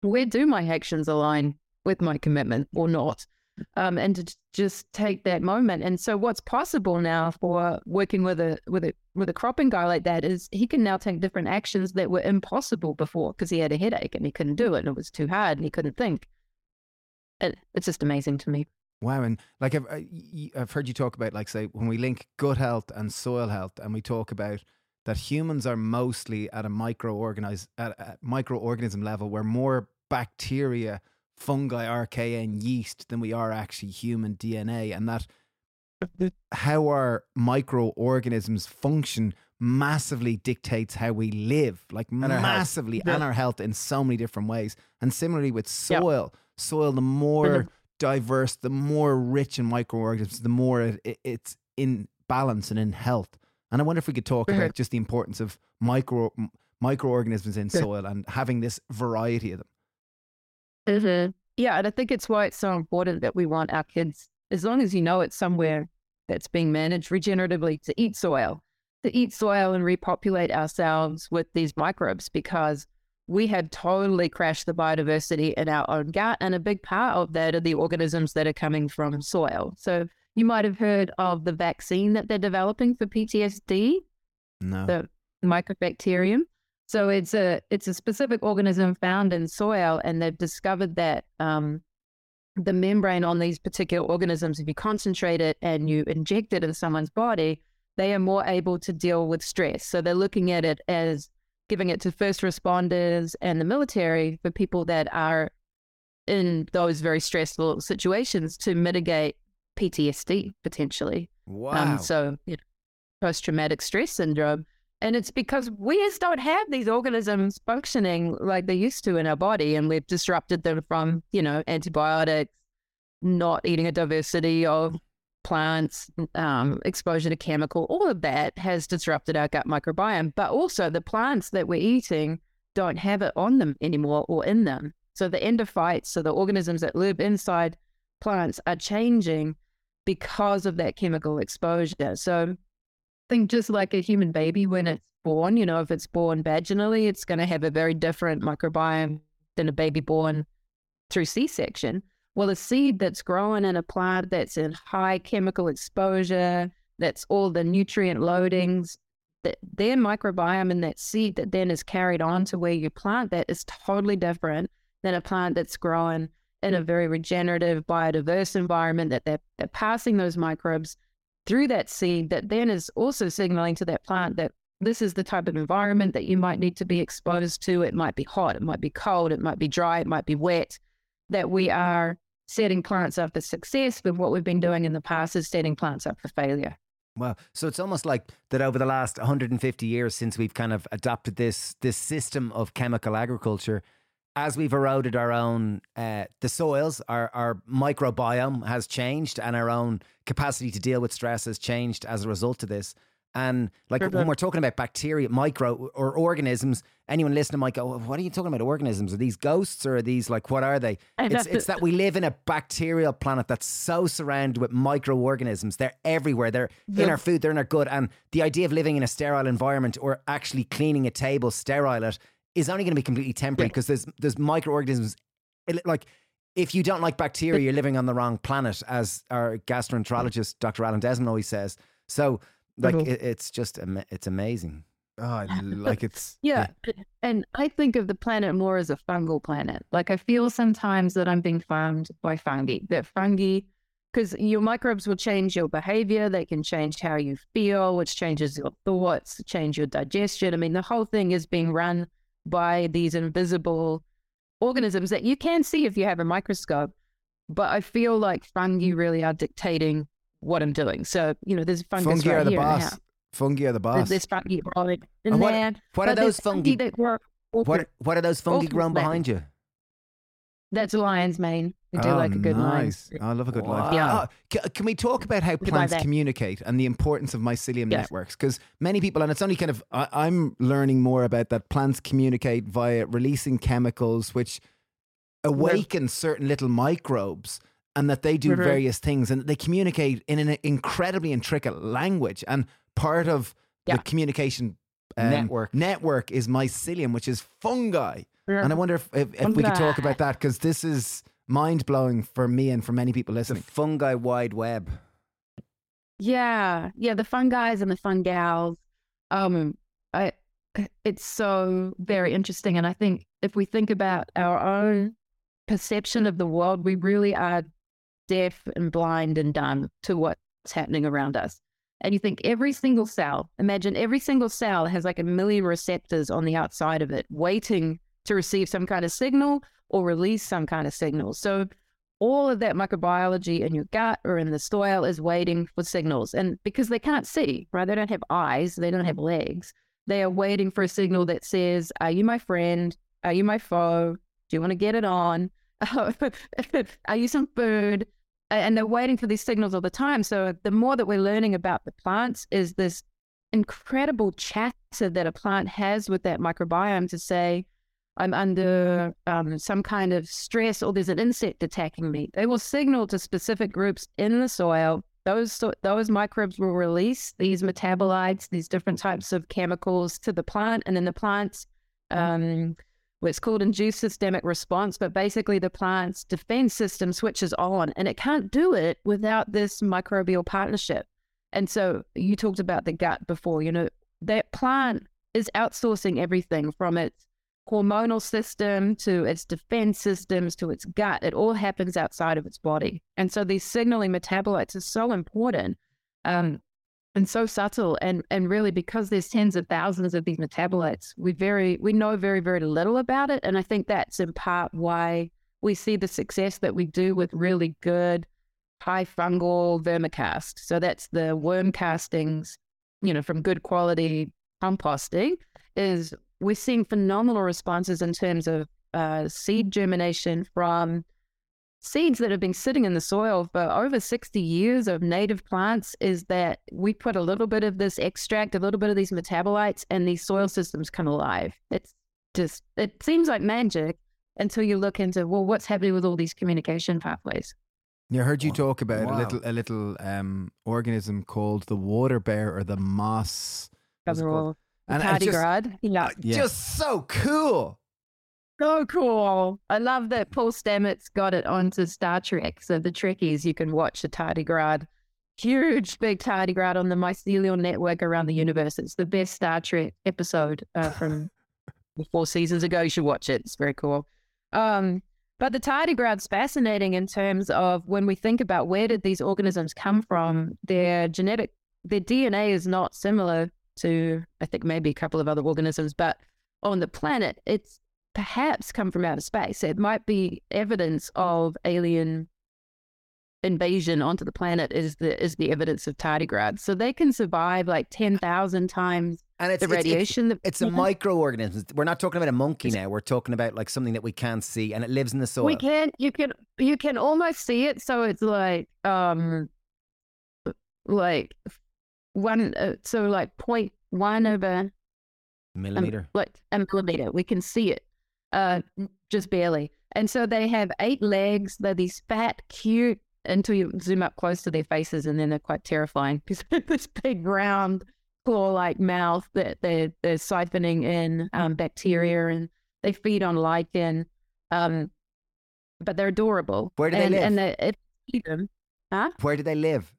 where do my actions align with my commitment or not? Um, and to just take that moment. And so what's possible now for working with a, with a, with a cropping guy like that is he can now take different actions that were impossible before because he had a headache and he couldn't do it and it was too hard and he couldn't think. It's just amazing to me. Wow. And like, I've, I've heard you talk about, like, say, when we link gut health and soil health, and we talk about that humans are mostly at a microorganism, at a microorganism level, we're more bacteria, fungi, archaea and yeast than we are actually human D N A. And that how our microorganisms function massively dictates how we live, like, and massively, our and our health in so many different ways. And similarly with soil. Yep. Soil, the more diverse, the more rich in microorganisms, the more it, it, it's in balance and in health. And I wonder if we could talk mm-hmm. about just the importance of micro microorganisms in soil and having this variety of them. Mm-hmm. Yeah, and I think it's why it's so important that we want our kids, as long as you know it's somewhere that's being managed regeneratively, to eat soil, to eat soil and repopulate ourselves with these microbes, because we have totally crashed the biodiversity in our own gut, and a big part of that are the organisms that are coming from soil. So you might have heard of the vaccine that they're developing for P T S D, no. the Mycobacterium. So it's a it's a specific organism found in soil, and they've discovered that um, the membrane on these particular organisms, if you concentrate it and you inject it in someone's body, they are more able to deal with stress. So they're looking at it as giving it to first responders and the military for people that are in those very stressful situations to mitigate P T S D potentially. Wow. Um, so, you know, post-traumatic stress syndrome. And it's because we just don't have these organisms functioning like they used to in our body, and we've disrupted them from, you know, antibiotics, not eating a diversity of plants, um, exposure to chemical, all of that has disrupted our gut microbiome. But also the plants that we're eating don't have it on them anymore or in them. So the endophytes, so the organisms that live inside plants, are changing because of that chemical exposure. So I think just like a human baby when it's born, you know, if it's born vaginally, it's going to have a very different microbiome than a baby born through C-section. Well, a seed that's grown in a plant that's in high chemical exposure, that's all the nutrient loadings, that their microbiome in that seed that then is carried on to where you plant that is totally different than a plant that's grown in a very regenerative, biodiverse environment, that they're, they're passing those microbes through that seed that then is also signaling to that plant that this is the type of environment that you might need to be exposed to. It might be hot, it might be cold, it might be dry, it might be wet, that we are setting clients up for success. But what we've been doing in the past is setting clients up for failure. Wow. So it's almost like that over the last one hundred fifty years since we've kind of adopted this this system of chemical agriculture, as we've eroded our own, uh, the soils, our, our microbiome has changed and our own capacity to deal with stress has changed as a result of this. And like when we're talking about bacteria, micro or organisms, anyone listening might go, what are you talking about organisms? Are these ghosts or are these like, what are they? It's, it's that we live in a bacterial planet that's so surrounded with microorganisms. They're everywhere. They're yeah. in our food, they're in our gut. And the idea of living in a sterile environment or actually cleaning a table, sterile it, is only going to be completely temporary because yeah. there's, there's microorganisms. Like if you don't like bacteria, you're living on the wrong planet, as our gastroenterologist, Doctor Alan Desmond, always says. So like it, it's just it's amazing. Oh, like it's yeah. yeah. And I think of the planet more as a fungal planet. Like I feel sometimes that I'm being farmed by fungi. That fungi, because your microbes will change your behavior. They can change how you feel, which changes your thoughts, change your digestion. I mean, the whole thing is being run by these invisible organisms that you can see if you have a microscope. But I feel like fungi really are dictating what I'm doing. So, you know, there's fungus fungi right are the here boss. Fungi are the boss. There's fungi all in there. What, what are those fungi? fungi that work what, what are those fungi grown behind you? That's lion's mane. We do oh, like a good nice. line. Oh, I love a good wow. line. Yeah. Oh, can we talk about how plants communicate and the importance of mycelium yes. networks? Because many people, and it's only kind of, I, I'm learning more about that plants communicate via releasing chemicals, which awaken We're, certain little microbes. And that they do various things and they communicate in an incredibly intricate language. And part of yeah. the communication um, network network is mycelium, which is fungi. Yeah. And I wonder if, if, if we could talk about that, because this is mind-blowing for me and for many people listening. The fungi wide web. Yeah. Yeah, the fungis and the fungals. Um, I, it's so very interesting. And I think if we think about our own perception of the world, we really are deaf and blind and dumb to what's happening around us. And you think every single cell, imagine every single cell has like a million receptors on the outside of it, waiting to receive some kind of signal or release some kind of signal. So all of that microbiology in your gut or in the soil is waiting for signals. And because they can't see, right? They don't have eyes. They don't have legs. They are waiting for a signal that says, are you my friend? Are you my foe? Do you want to get it on? Are you some food? And they're waiting for these signals all the time. So the more that we're learning about the plants is this incredible chatter that a plant has with that microbiome to say, I'm under um, some kind of stress or there's an insect attacking me. They will signal to specific groups in the soil. Those, so- those microbes will release these metabolites, these different types of chemicals to the plant. And then the plants... Um, It's called induced systemic response, but basically the plant's defense system switches on and it can't do it without this microbial partnership. And so you talked about the gut before, you know, that plant is outsourcing everything from its hormonal system to its defense systems to its gut. It all happens outside of its body. And so these signaling metabolites are so important um, and so subtle, and and really because there's tens of thousands of these metabolites, we very we know very, very little about it. And I think that's in part why we see the success that we do with really good high fungal vermicast. So that's the worm castings, you know, from good quality composting, is we're seeing phenomenal responses in terms of uh, seed germination from seeds that have been sitting in the soil for over sixty years of native plants. Is that we put a little bit of this extract, a little bit of these metabolites, and these soil systems come alive. It's just, it seems like magic until you look into, well, what's happening with all these communication pathways? Yeah, I heard you talk about wow. a little a little um, organism called the water bear or the moss. Cool. And tardigrade. Yeah. Just so cool. So cool. I love that Paul Stamets got it onto Star Trek. So the Trekkies, you can watch the tardigrade, huge big tardigrade on the mycelial network around the universe. It's the best Star Trek episode uh, from four seasons ago. You should watch it. It's very cool. Um, but the tardigrade's fascinating in terms of when we think about where did these organisms come from, their genetic, their D N A is not similar to, I think, maybe a couple of other organisms. But on the planet, it's perhaps come from outer space. It might be evidence of alien invasion onto the planet is the is the evidence of tardigrades. So they can survive like ten thousand times and it's, the radiation. It's, it's, it's a microorganism. We're not talking about a monkey now. We're talking about like something that we can't see and it lives in the soil. We can, you can, you can almost see it. So it's like, um, like one, uh, so like zero point one of a millimeter, um, like a millimeter. We can see it, uh, just barely. And so they have eight legs. They're these fat, cute, until you zoom up close to their faces, and then they're quite terrifying because they have this big round claw-like mouth that they're, they're siphoning in um, bacteria, and they feed on lichen. Um, but they're adorable. Where do they and, live? And they, if you eat them, huh? Where do they live?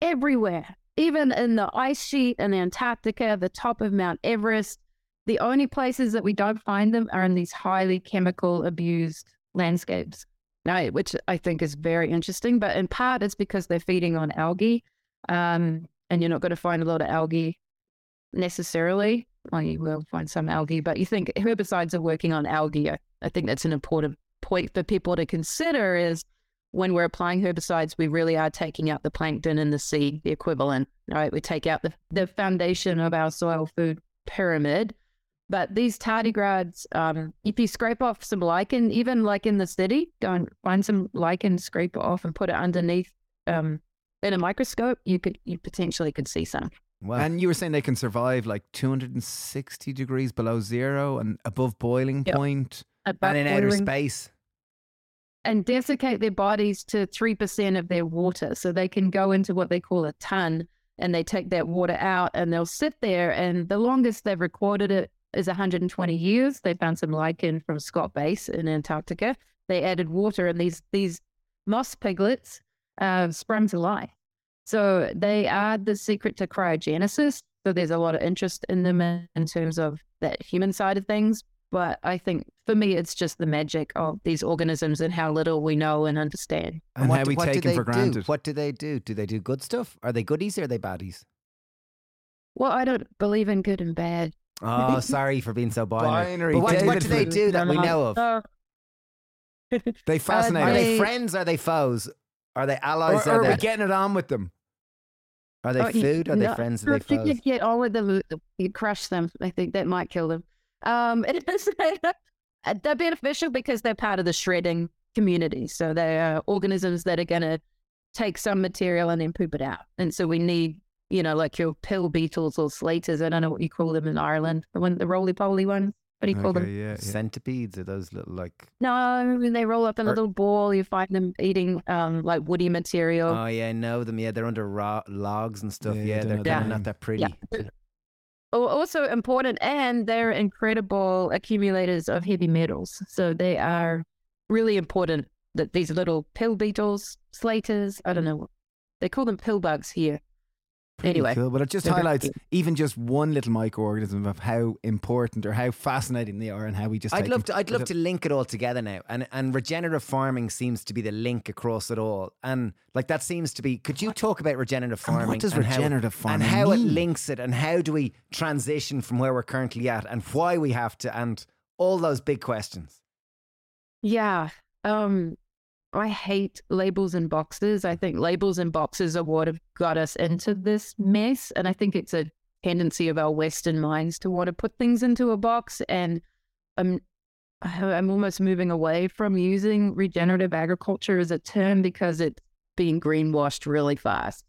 Everywhere, even in the ice sheet in Antarctica, the top of Mount Everest. The only places that we don't find them are in these highly chemical abused landscapes. Now, which I think is very interesting, but in part it's because they're feeding on algae, um, and you're not going to find a lot of algae necessarily. Well, you will find some algae, but you think herbicides are working on algae. I, I think that's an important point for people to consider is when we're applying herbicides, we really are taking out the plankton in the sea, the equivalent, right? We take out the, the foundation of our soil food pyramid. But these tardigrades, um, if you scrape off some lichen, even like in the city, go and find some lichen, scrape it off and put it underneath um, in a microscope, you could you potentially could see some. Wow. And you were saying they can survive like two hundred sixty degrees below zero and above boiling yep. point above and in outer space. And desiccate their bodies to three percent of their water. So they can go into what they call a ton, and they take that water out and they'll sit there. And the longest they've recorded it is one hundred twenty years. They found some lichen from Scott Base in Antarctica. They added water, and these these moss piglets uh, sprung to life. So they are the secret to cryogenesis. So there's a lot of interest in them in, in terms of that human side of things. But I think for me, it's just the magic of these organisms and how little we know and understand. And, and what, how we what take them for granted. Do? What do they do? Do they do good stuff? Are they goodies or are they baddies? Well, I don't believe in good and bad. Oh, sorry for being so binary. binary but what, what do they do that we know of? They fascinate. Are they friends? Are they foes? Are they allies? Or, or are they... we getting it on with them? Are they oh, food? Are no, they friends? Are they foes? If you get on with them, you crush them. I think that might kill them. Um, it is, they're beneficial because they're part of the shredding community. So they are organisms that are going to take some material and then poop it out. And so we need... you know, like your pill beetles or slaters. I don't know what you call them in Ireland. The one, the roly-poly ones. What do you okay, call them? Yeah, yeah. Centipedes? Are those little like... No, they roll up in a or... little ball. You find them eating um, like woody material. Oh, yeah, I know them. Yeah, they're under raw logs and stuff. Yeah, yeah they're, they're not that pretty. Yeah. Also important, and they're incredible accumulators of heavy metals. So they are really important, that these little pill beetles, slaters, I don't know. They call them pill bugs here. Pretty anyway, cool. But it just highlights good. Even just one little microorganism of how important or how fascinating they are, and how we just. I'd love them. to. I'd love to link it all together now, and and regenerative farming seems to be the link across it all, and like that seems to be. Could you talk about regenerative farming? And what does and regenerative how, farming and how mean? It links it, and how do we transition from where we're currently at, and why we have to, and all those big questions. Yeah. Um. I hate labels and boxes. I think labels and boxes are what have got us into this mess. And I think it's a tendency of our Western minds to want to put things into a box. And I'm, I'm almost moving away from using regenerative agriculture as a term because it's being greenwashed really fast.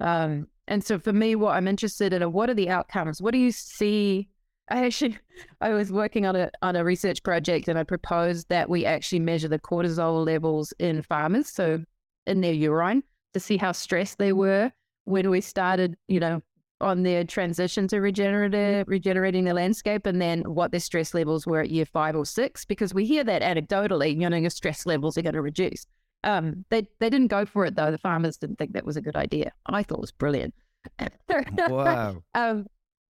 Um, and so for me, what I'm interested in are what are the outcomes? What do you see? I actually, I was working on a on a research project, and I proposed that we actually measure the cortisol levels in farmers, so in their urine, to see how stressed they were when we started, you know, on their transition to regenerative, regenerating the landscape, and then what their stress levels were at year five or six, because we hear that anecdotally, you know, your stress levels are going to reduce. Um, they they didn't go for it though. The farmers didn't think that was a good idea. I thought it was brilliant. Wow. um,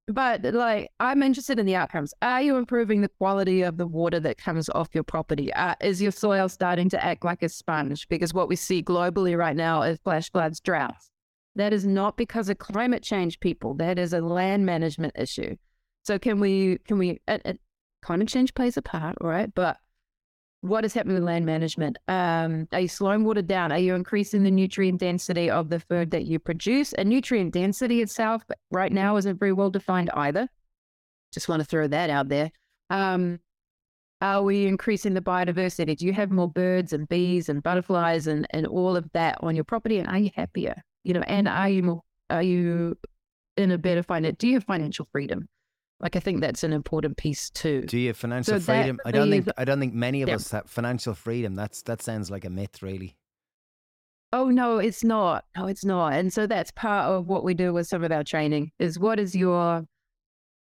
But like, I'm interested in the outcomes. Are you improving the quality of the water that comes off your property? Uh, is your soil starting to act like a sponge? Because what we see globally right now is flash floods, droughts. That is not because of climate change, people. That is a land management issue. So can we, can we, it, it, climate change plays a part, all right? But what is happening with land management? Um, are you slowing water down? Are you increasing the nutrient density of the food that you produce? And nutrient density itself right now isn't very well defined either. Just want to throw that out there. Um, are we increasing the biodiversity? Do you have more birds and bees and butterflies and, and all of that on your property? And are you happier? You know, and are you more, are you in a better financial, do you have financial freedom? Like, I think that's an important piece too. Do you have financial so freedom? I don't think, I don't think many of yeah. us have financial freedom. That's, that sounds like a myth, really. Oh no, it's not. No, it's not. And so that's part of what we do with some of our training is what is your,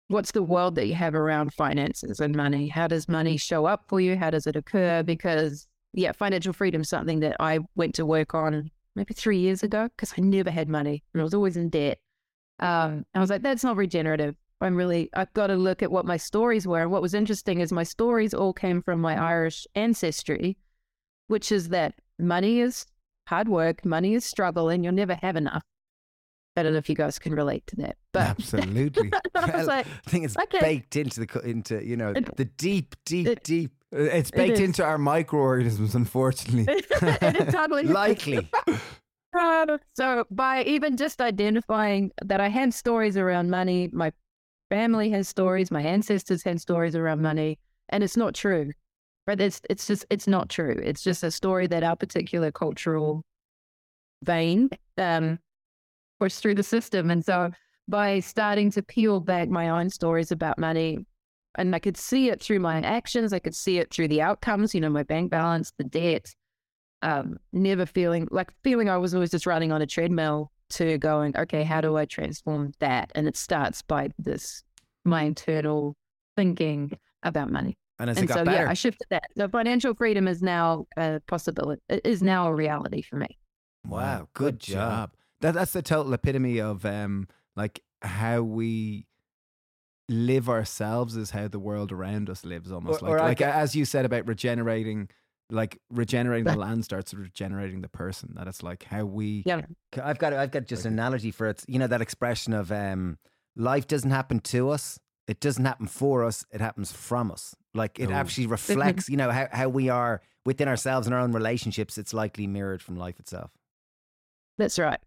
what's the world that you have around finances and money? How does money show up for you? How does it occur? Because yeah, financial freedom is something that I went to work on maybe three years ago because I never had money and I was always in debt. Um, I was like, that's not regenerative. I'm really, I've got to look at what my stories were. And what was interesting is my stories all came from my Irish ancestry, which is that money is hard work, money is struggle, and you'll never have enough. I don't know if you guys can relate to that, but absolutely. I, like, I think it's okay. baked into the, into, you know, it, the deep, deep, it, deep. It's baked it into our microorganisms, unfortunately. It is totally likely. So by even just identifying that I had stories around money, my family has stories, my ancestors had stories around money, and it's not true. But it's it's just it's not true. It's just a story that our particular cultural vein um, pushed through the system. And so by starting to peel back my own stories about money. And I could see it through my actions. I could see it through the outcomes, you know, my bank balance, the debt, um, never feeling like feeling I was always just running on a treadmill to going, okay, how do I transform that? And it starts by this, my internal thinking about money. And, as and it got so, better. yeah, I shifted that. So financial freedom is now a possibility. It is now a reality for me. Wow. Good, good job. job. That, that's the total epitome of um, like how we live ourselves is how the world around us lives, almost or, like or like can, as you said about regenerating like regenerating the land starts regenerating the person. That it's like how we yeah. I've got I've got just an analogy for it, you know, that expression of um life doesn't happen to us, it doesn't happen for us, it happens from us. Like it oh. actually reflects, you know, how, how we are within ourselves and our own relationships. It's likely mirrored from life itself. That's right.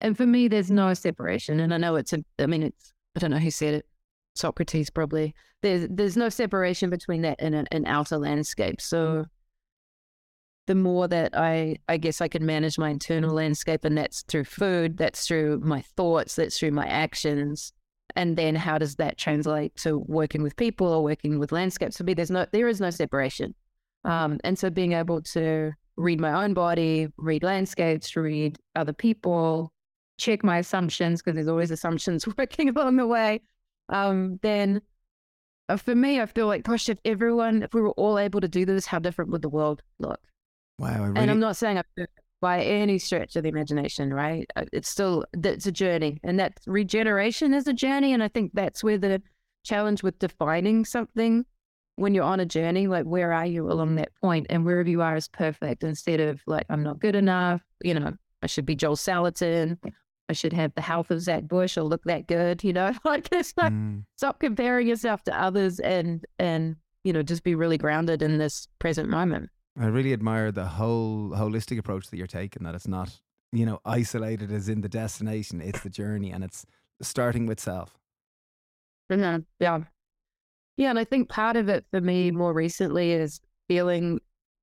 And for me there's no separation, and I know it's a, I mean it's I don't know who said it, Socrates probably, there's there's no separation between that and an outer landscape. So the more that I I guess I can manage my internal landscape, and that's through food, that's through my thoughts, that's through my actions, and then how does that translate to working with people or working with landscapes? For me there's no there is no separation, um and so being able to read my own body, read landscapes, read other people, check my assumptions, because there's always assumptions working along the way. Um, then uh, for me, I feel like, gosh, if everyone, if we were all able to do this, how different would the world look? Wow. I really... And I'm not saying I'm by any stretch of the imagination, right? It's still, it's a journey, and that regeneration is a journey. And I think that's where the challenge with defining something when you're on a journey, like where are you along that point, and wherever you are is perfect, instead of like, I'm not good enough. You know, I should be Joel Salatin. I should have the health of Zach Bush or look that good, you know, like it's like mm. stop comparing yourself to others and, and, you know, just be really grounded in this present moment. I really admire the whole holistic approach that you're taking, that it's not, you know, isolated as in the destination, it's the journey, and it's starting with self. Yeah. Yeah. Yeah. And I think part of it for me more recently is feeling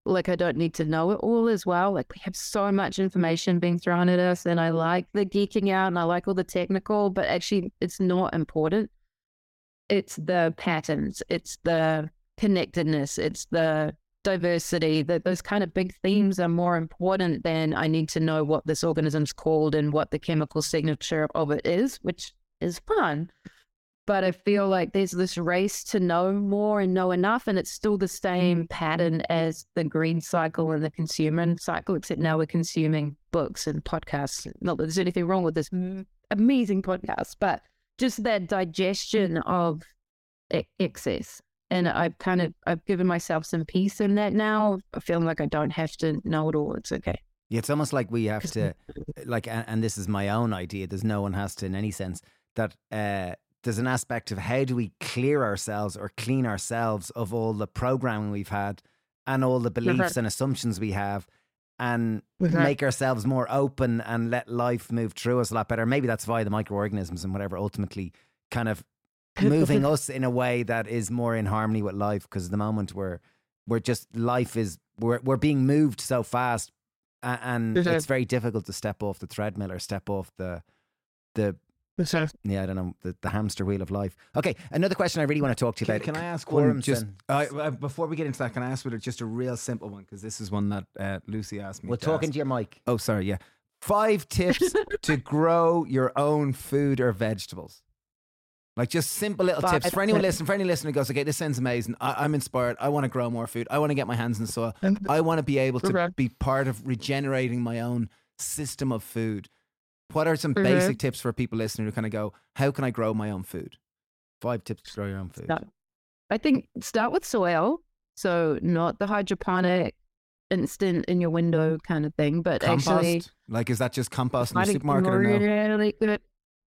like I don't need to know it all as well. Like we have so much information being thrown at us, and I like the geeking out and I like all the technical, but actually it's not important. It's the patterns, it's the connectedness, it's the diversity, that those kind of big themes are more important than I need to know what this organism's called and what the chemical signature of it is, which is fun. But I feel like there's this race to know more and know enough, and it's still the same pattern as the green cycle and the consumer cycle, except now we're consuming books and podcasts. Not that there's anything wrong with this amazing podcast, but just that digestion of ex- excess. And I've kind of, I've given myself some peace in that now, feeling like I don't have to know it all. It's okay. It's almost like we have to, like, and, and this is my own idea, there's no one has to in any sense, that uh, there's an aspect of how do we clear ourselves or clean ourselves of all the programming we've had and all the beliefs and assumptions we have, and mm-hmm. make ourselves more open and let life move through us a lot better. Maybe that's via the microorganisms and whatever, ultimately kind of moving us in a way that is more in harmony with life, because at the moment we're, we're just, life is, we're, we're being moved so fast, and, and it's very difficult to step off the treadmill or step off the, the, yeah, I don't know, the, the hamster wheel of life. Okay, another question I really want to talk to you can, about. Can I ask one just uh, before we get into that? Can I ask with just a real simple one, because this is one that uh, Lucy asked me. We're to talking ask. to your mic. Oh, sorry. Yeah, five tips to grow your own food or vegetables. Like just simple little five tips for anyone listening. For any listener who goes, okay, this sounds amazing. I, I'm inspired. I want to grow more food. I want to get my hands in the soil. I want to be able to be part of regenerating my own system of food. What are some mm-hmm. basic tips for people listening who kind of go, how can I grow my own food? Five tips to grow your own food. Start, I think start with soil. So not the hydroponic instant in your window kind of thing, but compost? Actually. Like, is that just compost in the supermarket or no? Really good,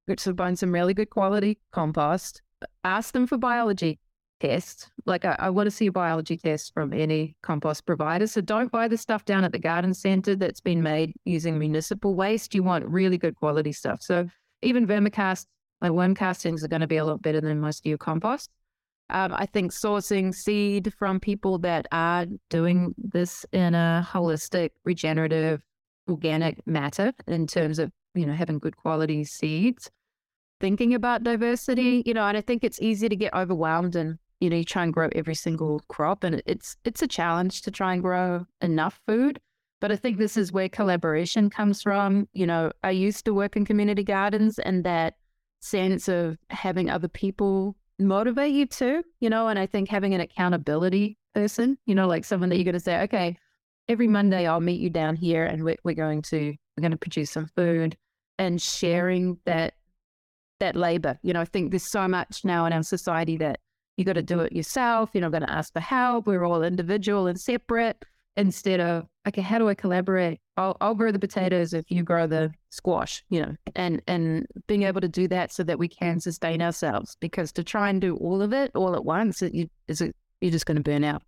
good, so find some really good quality compost. Ask them for biology tests. Like I, I want to see a biology test from any compost provider. So don't buy the stuff down at the garden center that's been made using municipal waste. You want really good quality stuff. So even vermicast, like worm castings, are going to be a lot better than most of your compost. Um, I think sourcing seed from people that are doing this in a holistic, regenerative, organic matter in terms of, you know, having good quality seeds. Thinking about diversity, you know, and I think it's easy to get overwhelmed and, you know, you try and grow every single crop, and it's it's a challenge to try and grow enough food. But I think this is where collaboration comes from. You know, I used to work in community gardens, and that sense of having other people motivate you too, you know, and I think having an accountability person, you know, like someone that you're going to say, okay, every Monday I'll meet you down here and we're, we're going to, we're going to produce some food, and sharing that, that labor. You know, I think there's so much now in our society that you got to do it yourself. You're not going to ask for help. We're all individual and separate, instead of, okay, how do I collaborate? I'll, I'll grow the potatoes if you grow the squash, you know, and, and being able to do that so that we can sustain ourselves, because to try and do all of it all at once, it, you, is it, you're just going to burn out.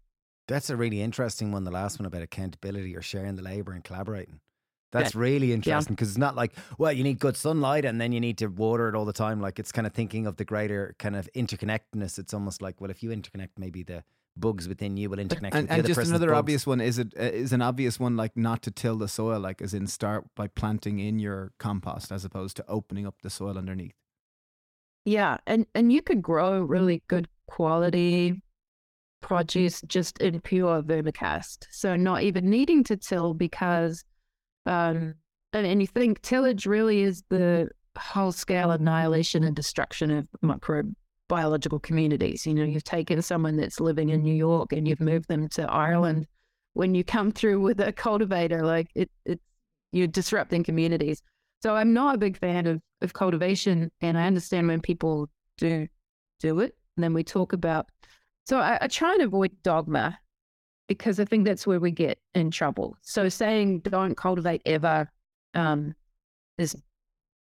That's a really interesting one. The last one about accountability or sharing the labor and collaborating. That's really interesting, because yeah. it's not like, well, you need good sunlight and then you need to water it all the time. Like, it's kind of thinking of the greater kind of interconnectedness. It's almost like, well, if you interconnect, maybe the bugs within you will interconnect. And, with the and other just another bugs. obvious one is it is an obvious one, like not to till the soil, like as in start by planting in your compost as opposed to opening up the soil underneath. Yeah. And, and you could grow really good quality produce just in pure vermicast. So not even needing to till, because Um, and, and you think tillage really is the whole scale annihilation and destruction of microbiological communities. You know, you've taken someone that's living in New York and you've moved them to Ireland. When you come through with a cultivator, like it, it you're disrupting communities. So I'm not a big fan of, of cultivation, and I understand when people do do it. And then we talk about, so I, I try and avoid dogma, because I think that's where we get in trouble. So saying don't cultivate ever um, is...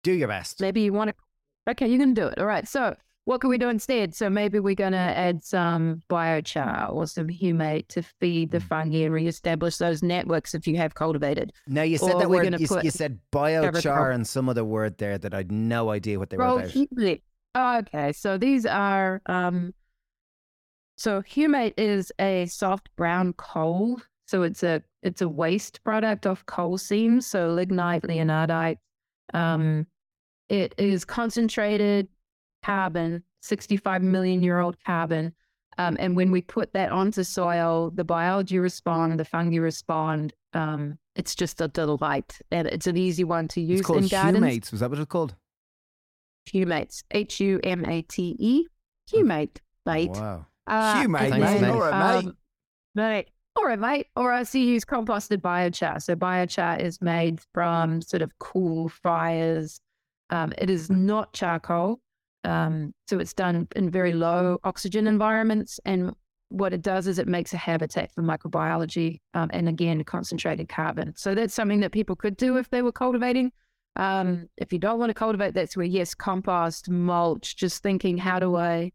Do your best. Maybe you want to... Okay, you're going to do it. All right, so what can we do instead? So maybe we're going to add some biochar or some humus to feed the fungi and reestablish those networks if you have cultivated. Now, you said or that word, you, you said biochar and some other word there that I'd no idea what they were about. Oh, okay, so these are... Um, So humus is a soft brown coal. So it's a it's a waste product of coal seams. So lignite, leonardite. Um, it is concentrated carbon, sixty-five million year old carbon. Um, and when we put that onto soil, the biology respond, the fungi respond. Um, it's just a delight, and it's an easy one to use in gardens. It's called humates. Was that what it's called? Humates. H U M A T E. Humate. Mate. Wow. Uh, you, mate, mate. All right, mate. Um, mate. All right, mate. Or I see you use composted biochar. So biochar is made from sort of coal fires. Um, it is not charcoal. Um, so it's done in very low oxygen environments. And what it does is it makes a habitat for microbiology, um, and again, concentrated carbon. So that's something that people could do if they were cultivating. Um, if you don't want to cultivate, that's where, yes, compost, mulch, just thinking, how do I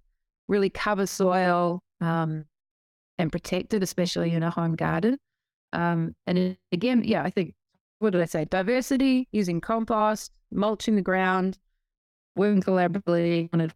really cover soil um, and protect it, especially in a home garden? Um, and it, again, yeah, I think, what did I say? Diversity, using compost, mulching the ground, working collaboratively on it.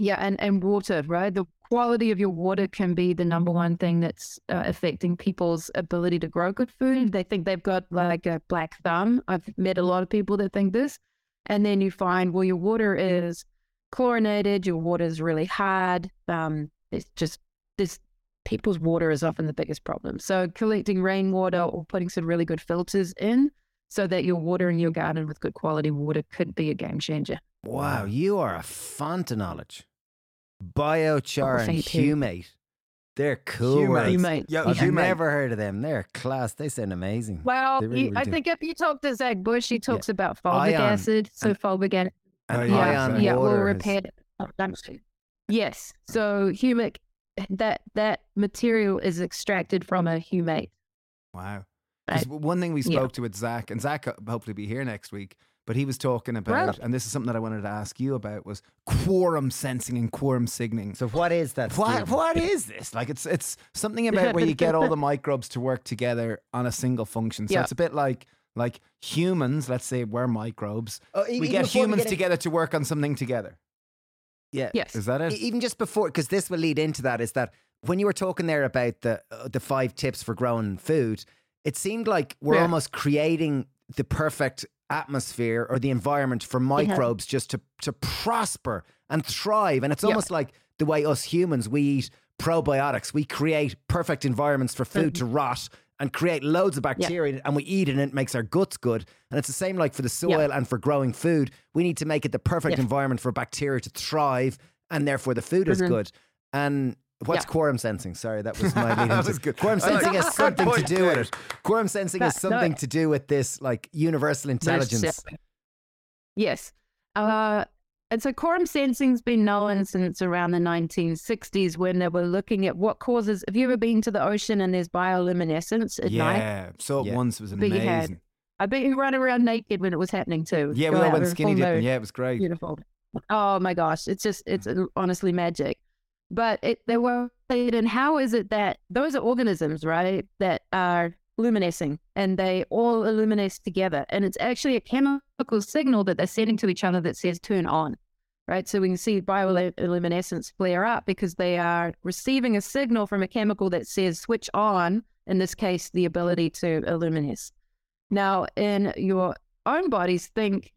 Yeah, and, and water, right? The quality of your water can be the number one thing that's uh, affecting people's ability to grow good food. They think they've got like a black thumb. I've met a lot of people that think this. And then you find, well, your water is chlorinated, your water is really hard. Um, it's just this, people's water is often the biggest problem. So collecting rainwater or putting some really good filters in so that you're watering your garden with good quality water could be a game changer. Wow, you are a font of knowledge. Biochar oh, and humate. You. They're cool. Humate. Yeah, I've humate. never heard of them. They're class. They sound amazing. Well, really, you, really I do. think if you talk to Zach Bush, he talks yeah. about fulvic acid. So fulvic acid. And yeah, ion yeah, water. Yeah, will repair is... oh, yes. So humic, that, that material is extracted from a humate. Wow. Right. One thing we spoke yeah. to with Zach, and Zach will hopefully be here next week, but he was talking about, wow. and this is something that I wanted to ask you about, was quorum sensing and quorum signaling. So what is that? What, what is this? Like it's it's something about where you get all the microbes to work together on a single function. So yeah. it's a bit like like humans, let's say we're microbes. Oh, even we get humans getting... together to work on something together. Yeah. Yes. Is that it? Even just before, because this will lead into that, is that when you were talking there about the uh, the five tips for growing food, it seemed like we're yeah. almost creating the perfect atmosphere or the environment for microbes yeah. just to to prosper and thrive, and it's almost yeah. like the way us humans, we eat probiotics, we create perfect environments for food to rot and create loads of bacteria yeah. and we eat it and it makes our guts good. And it's the same like for the soil yeah. and for growing food, we need to make it the perfect yeah. environment for bacteria to thrive, and therefore the food mm-hmm. is good. And What's yeah. quorum sensing? Sorry, that was my lead. that was good. Quorum sensing has something to do with it. Quorum sensing has something no. to do with this, like, universal intelligence. Yes. Uh, and so quorum sensing's been known since around the nineteen sixties, when they were looking at what causes. Have you ever been to the ocean and there's bioluminescence at yeah. night? Yeah, saw it yeah. once. It was amazing. Had, I bet you ran around naked when it was happening too. Yeah, we all went skinny dipping. Yeah, it was great. Beautiful. Oh my gosh, it's just, it's honestly magic. But it, they were, and how is it that those are organisms, right, that are luminescing, and they all illuminate together. And it's actually a chemical signal that they're sending to each other that says turn on, right? So we can see bioluminescence flare up because they are receiving a signal from a chemical that says switch on, in this case, the ability to illuminate. Now, in your own bodies, think,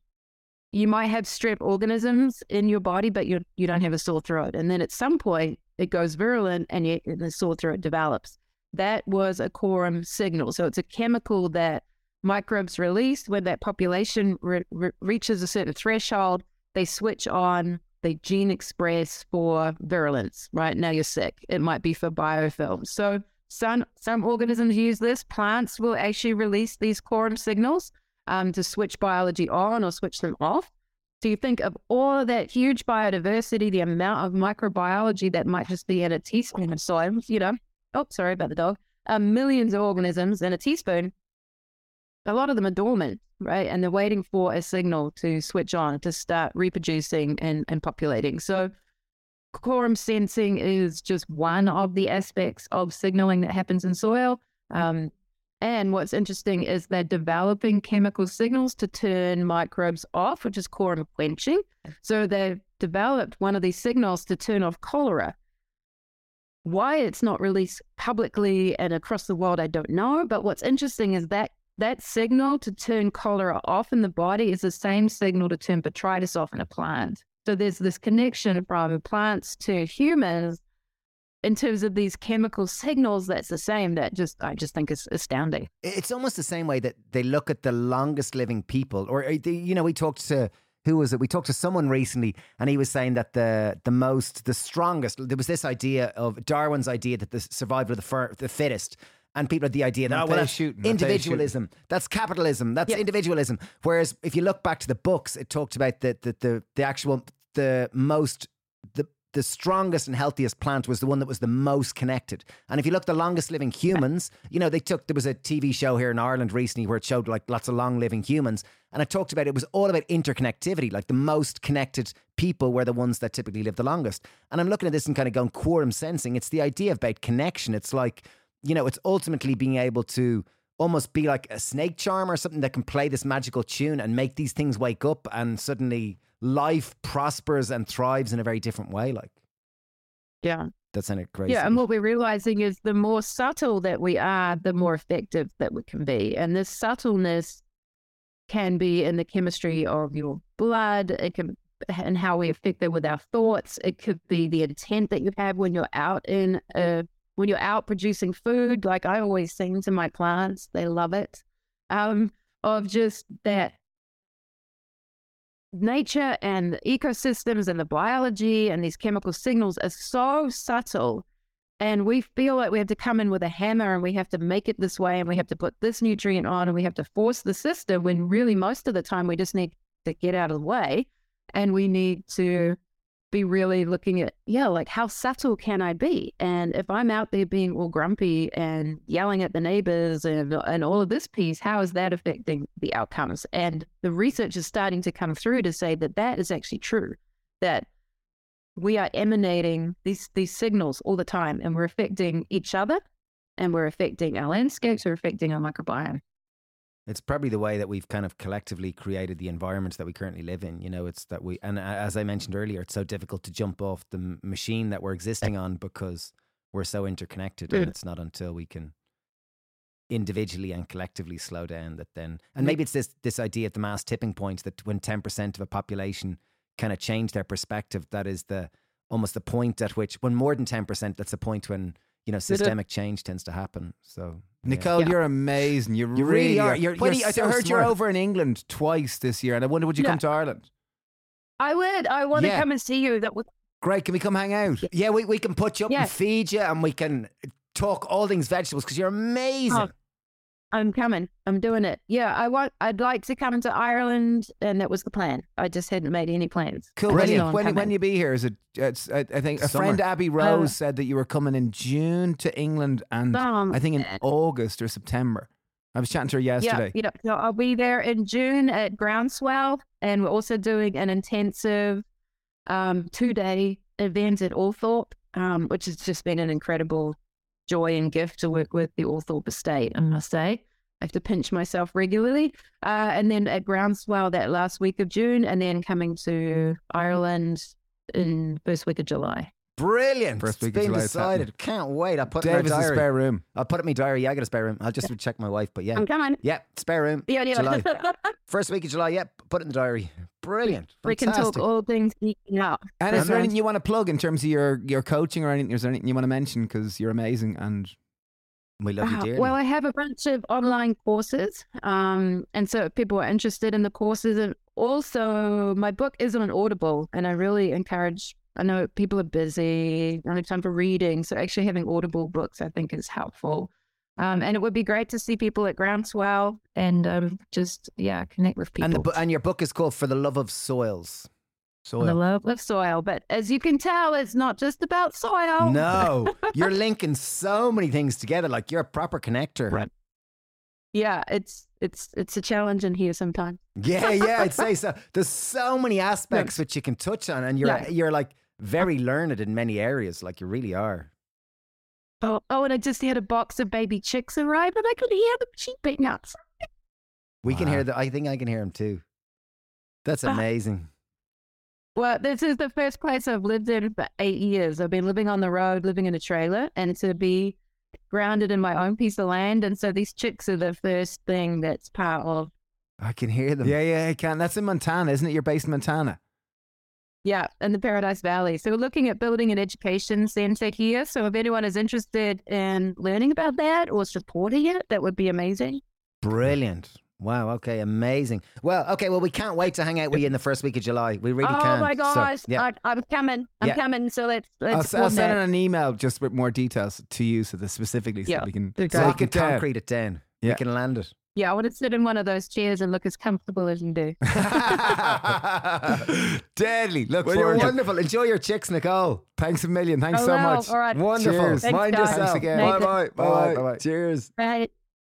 you might have strep organisms in your body, but you you don't have a sore throat. And then at some point it goes virulent and, you, and the sore throat develops. That was a quorum signal. So it's a chemical that microbes release when that population re- re- reaches a certain threshold. They switch on, they gene express for virulence, right? Now you're sick. It might be for biofilm. So some, some organisms use this. Plants will actually release these quorum signals Um, to switch biology on or switch them off. So you think of all of that huge biodiversity, the amount of microbiology that might just be in a teaspoon of soil, you know, oh, sorry about the dog, uh, millions of organisms in a teaspoon. A lot of them are dormant, right? And they're waiting for a signal to switch on, to start reproducing and, and populating. So quorum sensing is just one of the aspects of signaling that happens in soil. Um, And what's interesting is they're developing chemical signals to turn microbes off, which is quorum quenching. So they've developed one of these signals to turn off cholera. Why it's not released publicly and across the world, I don't know. But what's interesting is that that signal to turn cholera off in the body is the same signal to turn botrytis off in a plant. So there's this connection from plants to humans in terms of these chemical signals. That's the same. That just, I just think is astounding. It's almost the same way that they look at the longest living people, or, they, you know, we talked to, who was it? We talked to someone recently and he was saying that the, the most, the strongest, there was this idea of Darwin's idea that the survival of the, fir- the fittest, and people had the idea that, oh, well, that's shooting, individualism, that's capitalism, that's yeah. individualism. Whereas if you look back to the books, it talked about the, the, the, the actual, the most, the, the strongest and healthiest plant was the one that was the most connected. And if you look at the longest living humans, you know, they took, there was a T V show here in Ireland recently where it showed like lots of long living humans. And I talked about, it was all about interconnectivity, like the most connected people were the ones that typically live the longest. And I'm looking at this and kind of going quorum sensing. It's the idea about connection. It's like, you know, it's ultimately being able to almost be like a snake charmer or something that can play this magical tune and make these things wake up, and suddenly life prospers and thrives in a very different way. Like, yeah, that sounded crazy. Yeah, and what we're realizing is the more subtle that we are, the more effective that we can be. And this subtleness can be in the chemistry of your blood. It can, and how we affect that with our thoughts. It could be the intent that you have when you're out in a when you're out producing food, like I always sing to my plants, they love it, um, of just that nature and ecosystems and the biology and these chemical signals are so subtle, and we feel like we have to come in with a hammer and we have to make it this way and we have to put this nutrient on and we have to force the system, when really most of the time we just need to get out of the way, and we need to be really looking at, yeah, like how subtle can I be? And if I'm out there being all grumpy and yelling at the neighbors and and all of this piece, how is that affecting the outcomes? And the research is starting to come through to say that that is actually true, that we are emanating these these signals all the time, and we're affecting each other, and we're affecting our landscapes, we're affecting our microbiome. It's probably the way that we've kind of collectively created the environment that we currently live in. You know, it's that we, and as I mentioned earlier, it's so difficult to jump off the machine that we're existing on because we're so interconnected. And it's not until we can individually and collectively slow down that then, and maybe it's this, this idea of the mass tipping point, that when ten percent of a population kind of change their perspective, that is the, almost the point at which, when more than ten percent, that's the point when, you know, systemic change tends to happen. So Nicole, yeah. You're amazing. You, you really are. You're, you're you, so I heard smart. You're over in England twice this year, and I wonder, would you no. come to Ireland? I would. I want yeah. to come and see you. That would... Great. Can we come hang out? Yeah, yeah we, we can put you up yeah. and feed you, and we can talk all things vegetables because you're amazing. Oh, I'm coming. I'm doing it. Yeah, I want. I'd like to come to Ireland, and that was the plan. I just hadn't made any plans. Cool. Brilliant. When, when you be here? Is it? It's, I, I think a Summer. friend Abby Rose uh, said that you were coming in June to England, and um, I think in August or September. I was chatting to her yesterday. Yeah, you know, so I'll be there in June at Groundswell, and we're also doing an intensive um, two-day event at Althorp, um, which has just been an incredible joy and gift to work with the Althorp estate, I must say. I have to pinch myself regularly. Uh, and then at Groundswell that last week of June, and then coming to Ireland in first week of July. Brilliant. First week it's been of July decided. Can't wait. I'll put David's in my diary. Spare room. I'll put it in my diary. Yeah, I got a spare room. I'll just yeah. check my wife, but yeah. I'm coming. Yeah, spare room. Yeah, yeah. July. First week of July, yep. Yeah, put it in the diary. Brilliant. We Fantastic. Can talk all things geeking out. And is there anything you want to plug in terms of your, your coaching or anything? Is there anything you want to mention? Because you're amazing and we love you dearly. Well, I have a bunch of online courses. Um, and so if people are interested in the courses, and also my book is on Audible, and I really encourage, I know people are busy, don't have time for reading. So actually having Audible books, I think, is helpful. Um, and it would be great to see people at Groundswell and um, just, yeah, connect with people. And, the, and your book is called For the Love of Soils. Soil. For the Love of Soil. But as you can tell, it's not just about soil. No, you're linking so many things together. Like, you're a proper connector. Right. Yeah, it's it's it's a challenge in here sometimes. Yeah, yeah, I'd say so. There's so many aspects yeah. which you can touch on, and you're yeah. you're like very learned in many areas. Like, you really are. Oh, oh, and I just had a box of baby chicks arrive, and I could hear them cheeping outside. We wow. can hear the. I think I can hear them too. That's amazing. Uh, well, this is the first place I've lived in for eight years. I've been living on the road, living in a trailer, and to be grounded in my own piece of land, and so these chicks are the first thing that's part of. I can hear them. Yeah, yeah, I can. That's in Montana, isn't it? You're based in Montana. Yeah, in the Paradise Valley. So we're looking at building an education center here. So if anyone is interested in learning about that or supporting it, that would be amazing. Brilliant. Wow, okay, amazing. Well, okay, well, we can't wait to hang out with you in the first week of July. We really oh can. Oh, my gosh. So, yeah. I, I'm coming. I'm yeah. coming. So let's... let's I'll, I'll send an email just with more details to you, so that specifically so yeah. we can, so we can concrete it down. Yeah. We can land it. Yeah, I want to sit in one of those chairs and look as comfortable as you do. Deadly. Look, well, you're wonderful. To... Enjoy your chicks, Nicole. Thanks a million. Thanks oh, so well. much. All right. Wonderful. Thanks, Mind guys. yourself. Thanks again. Bye bye. Bye bye. Cheers. Bye.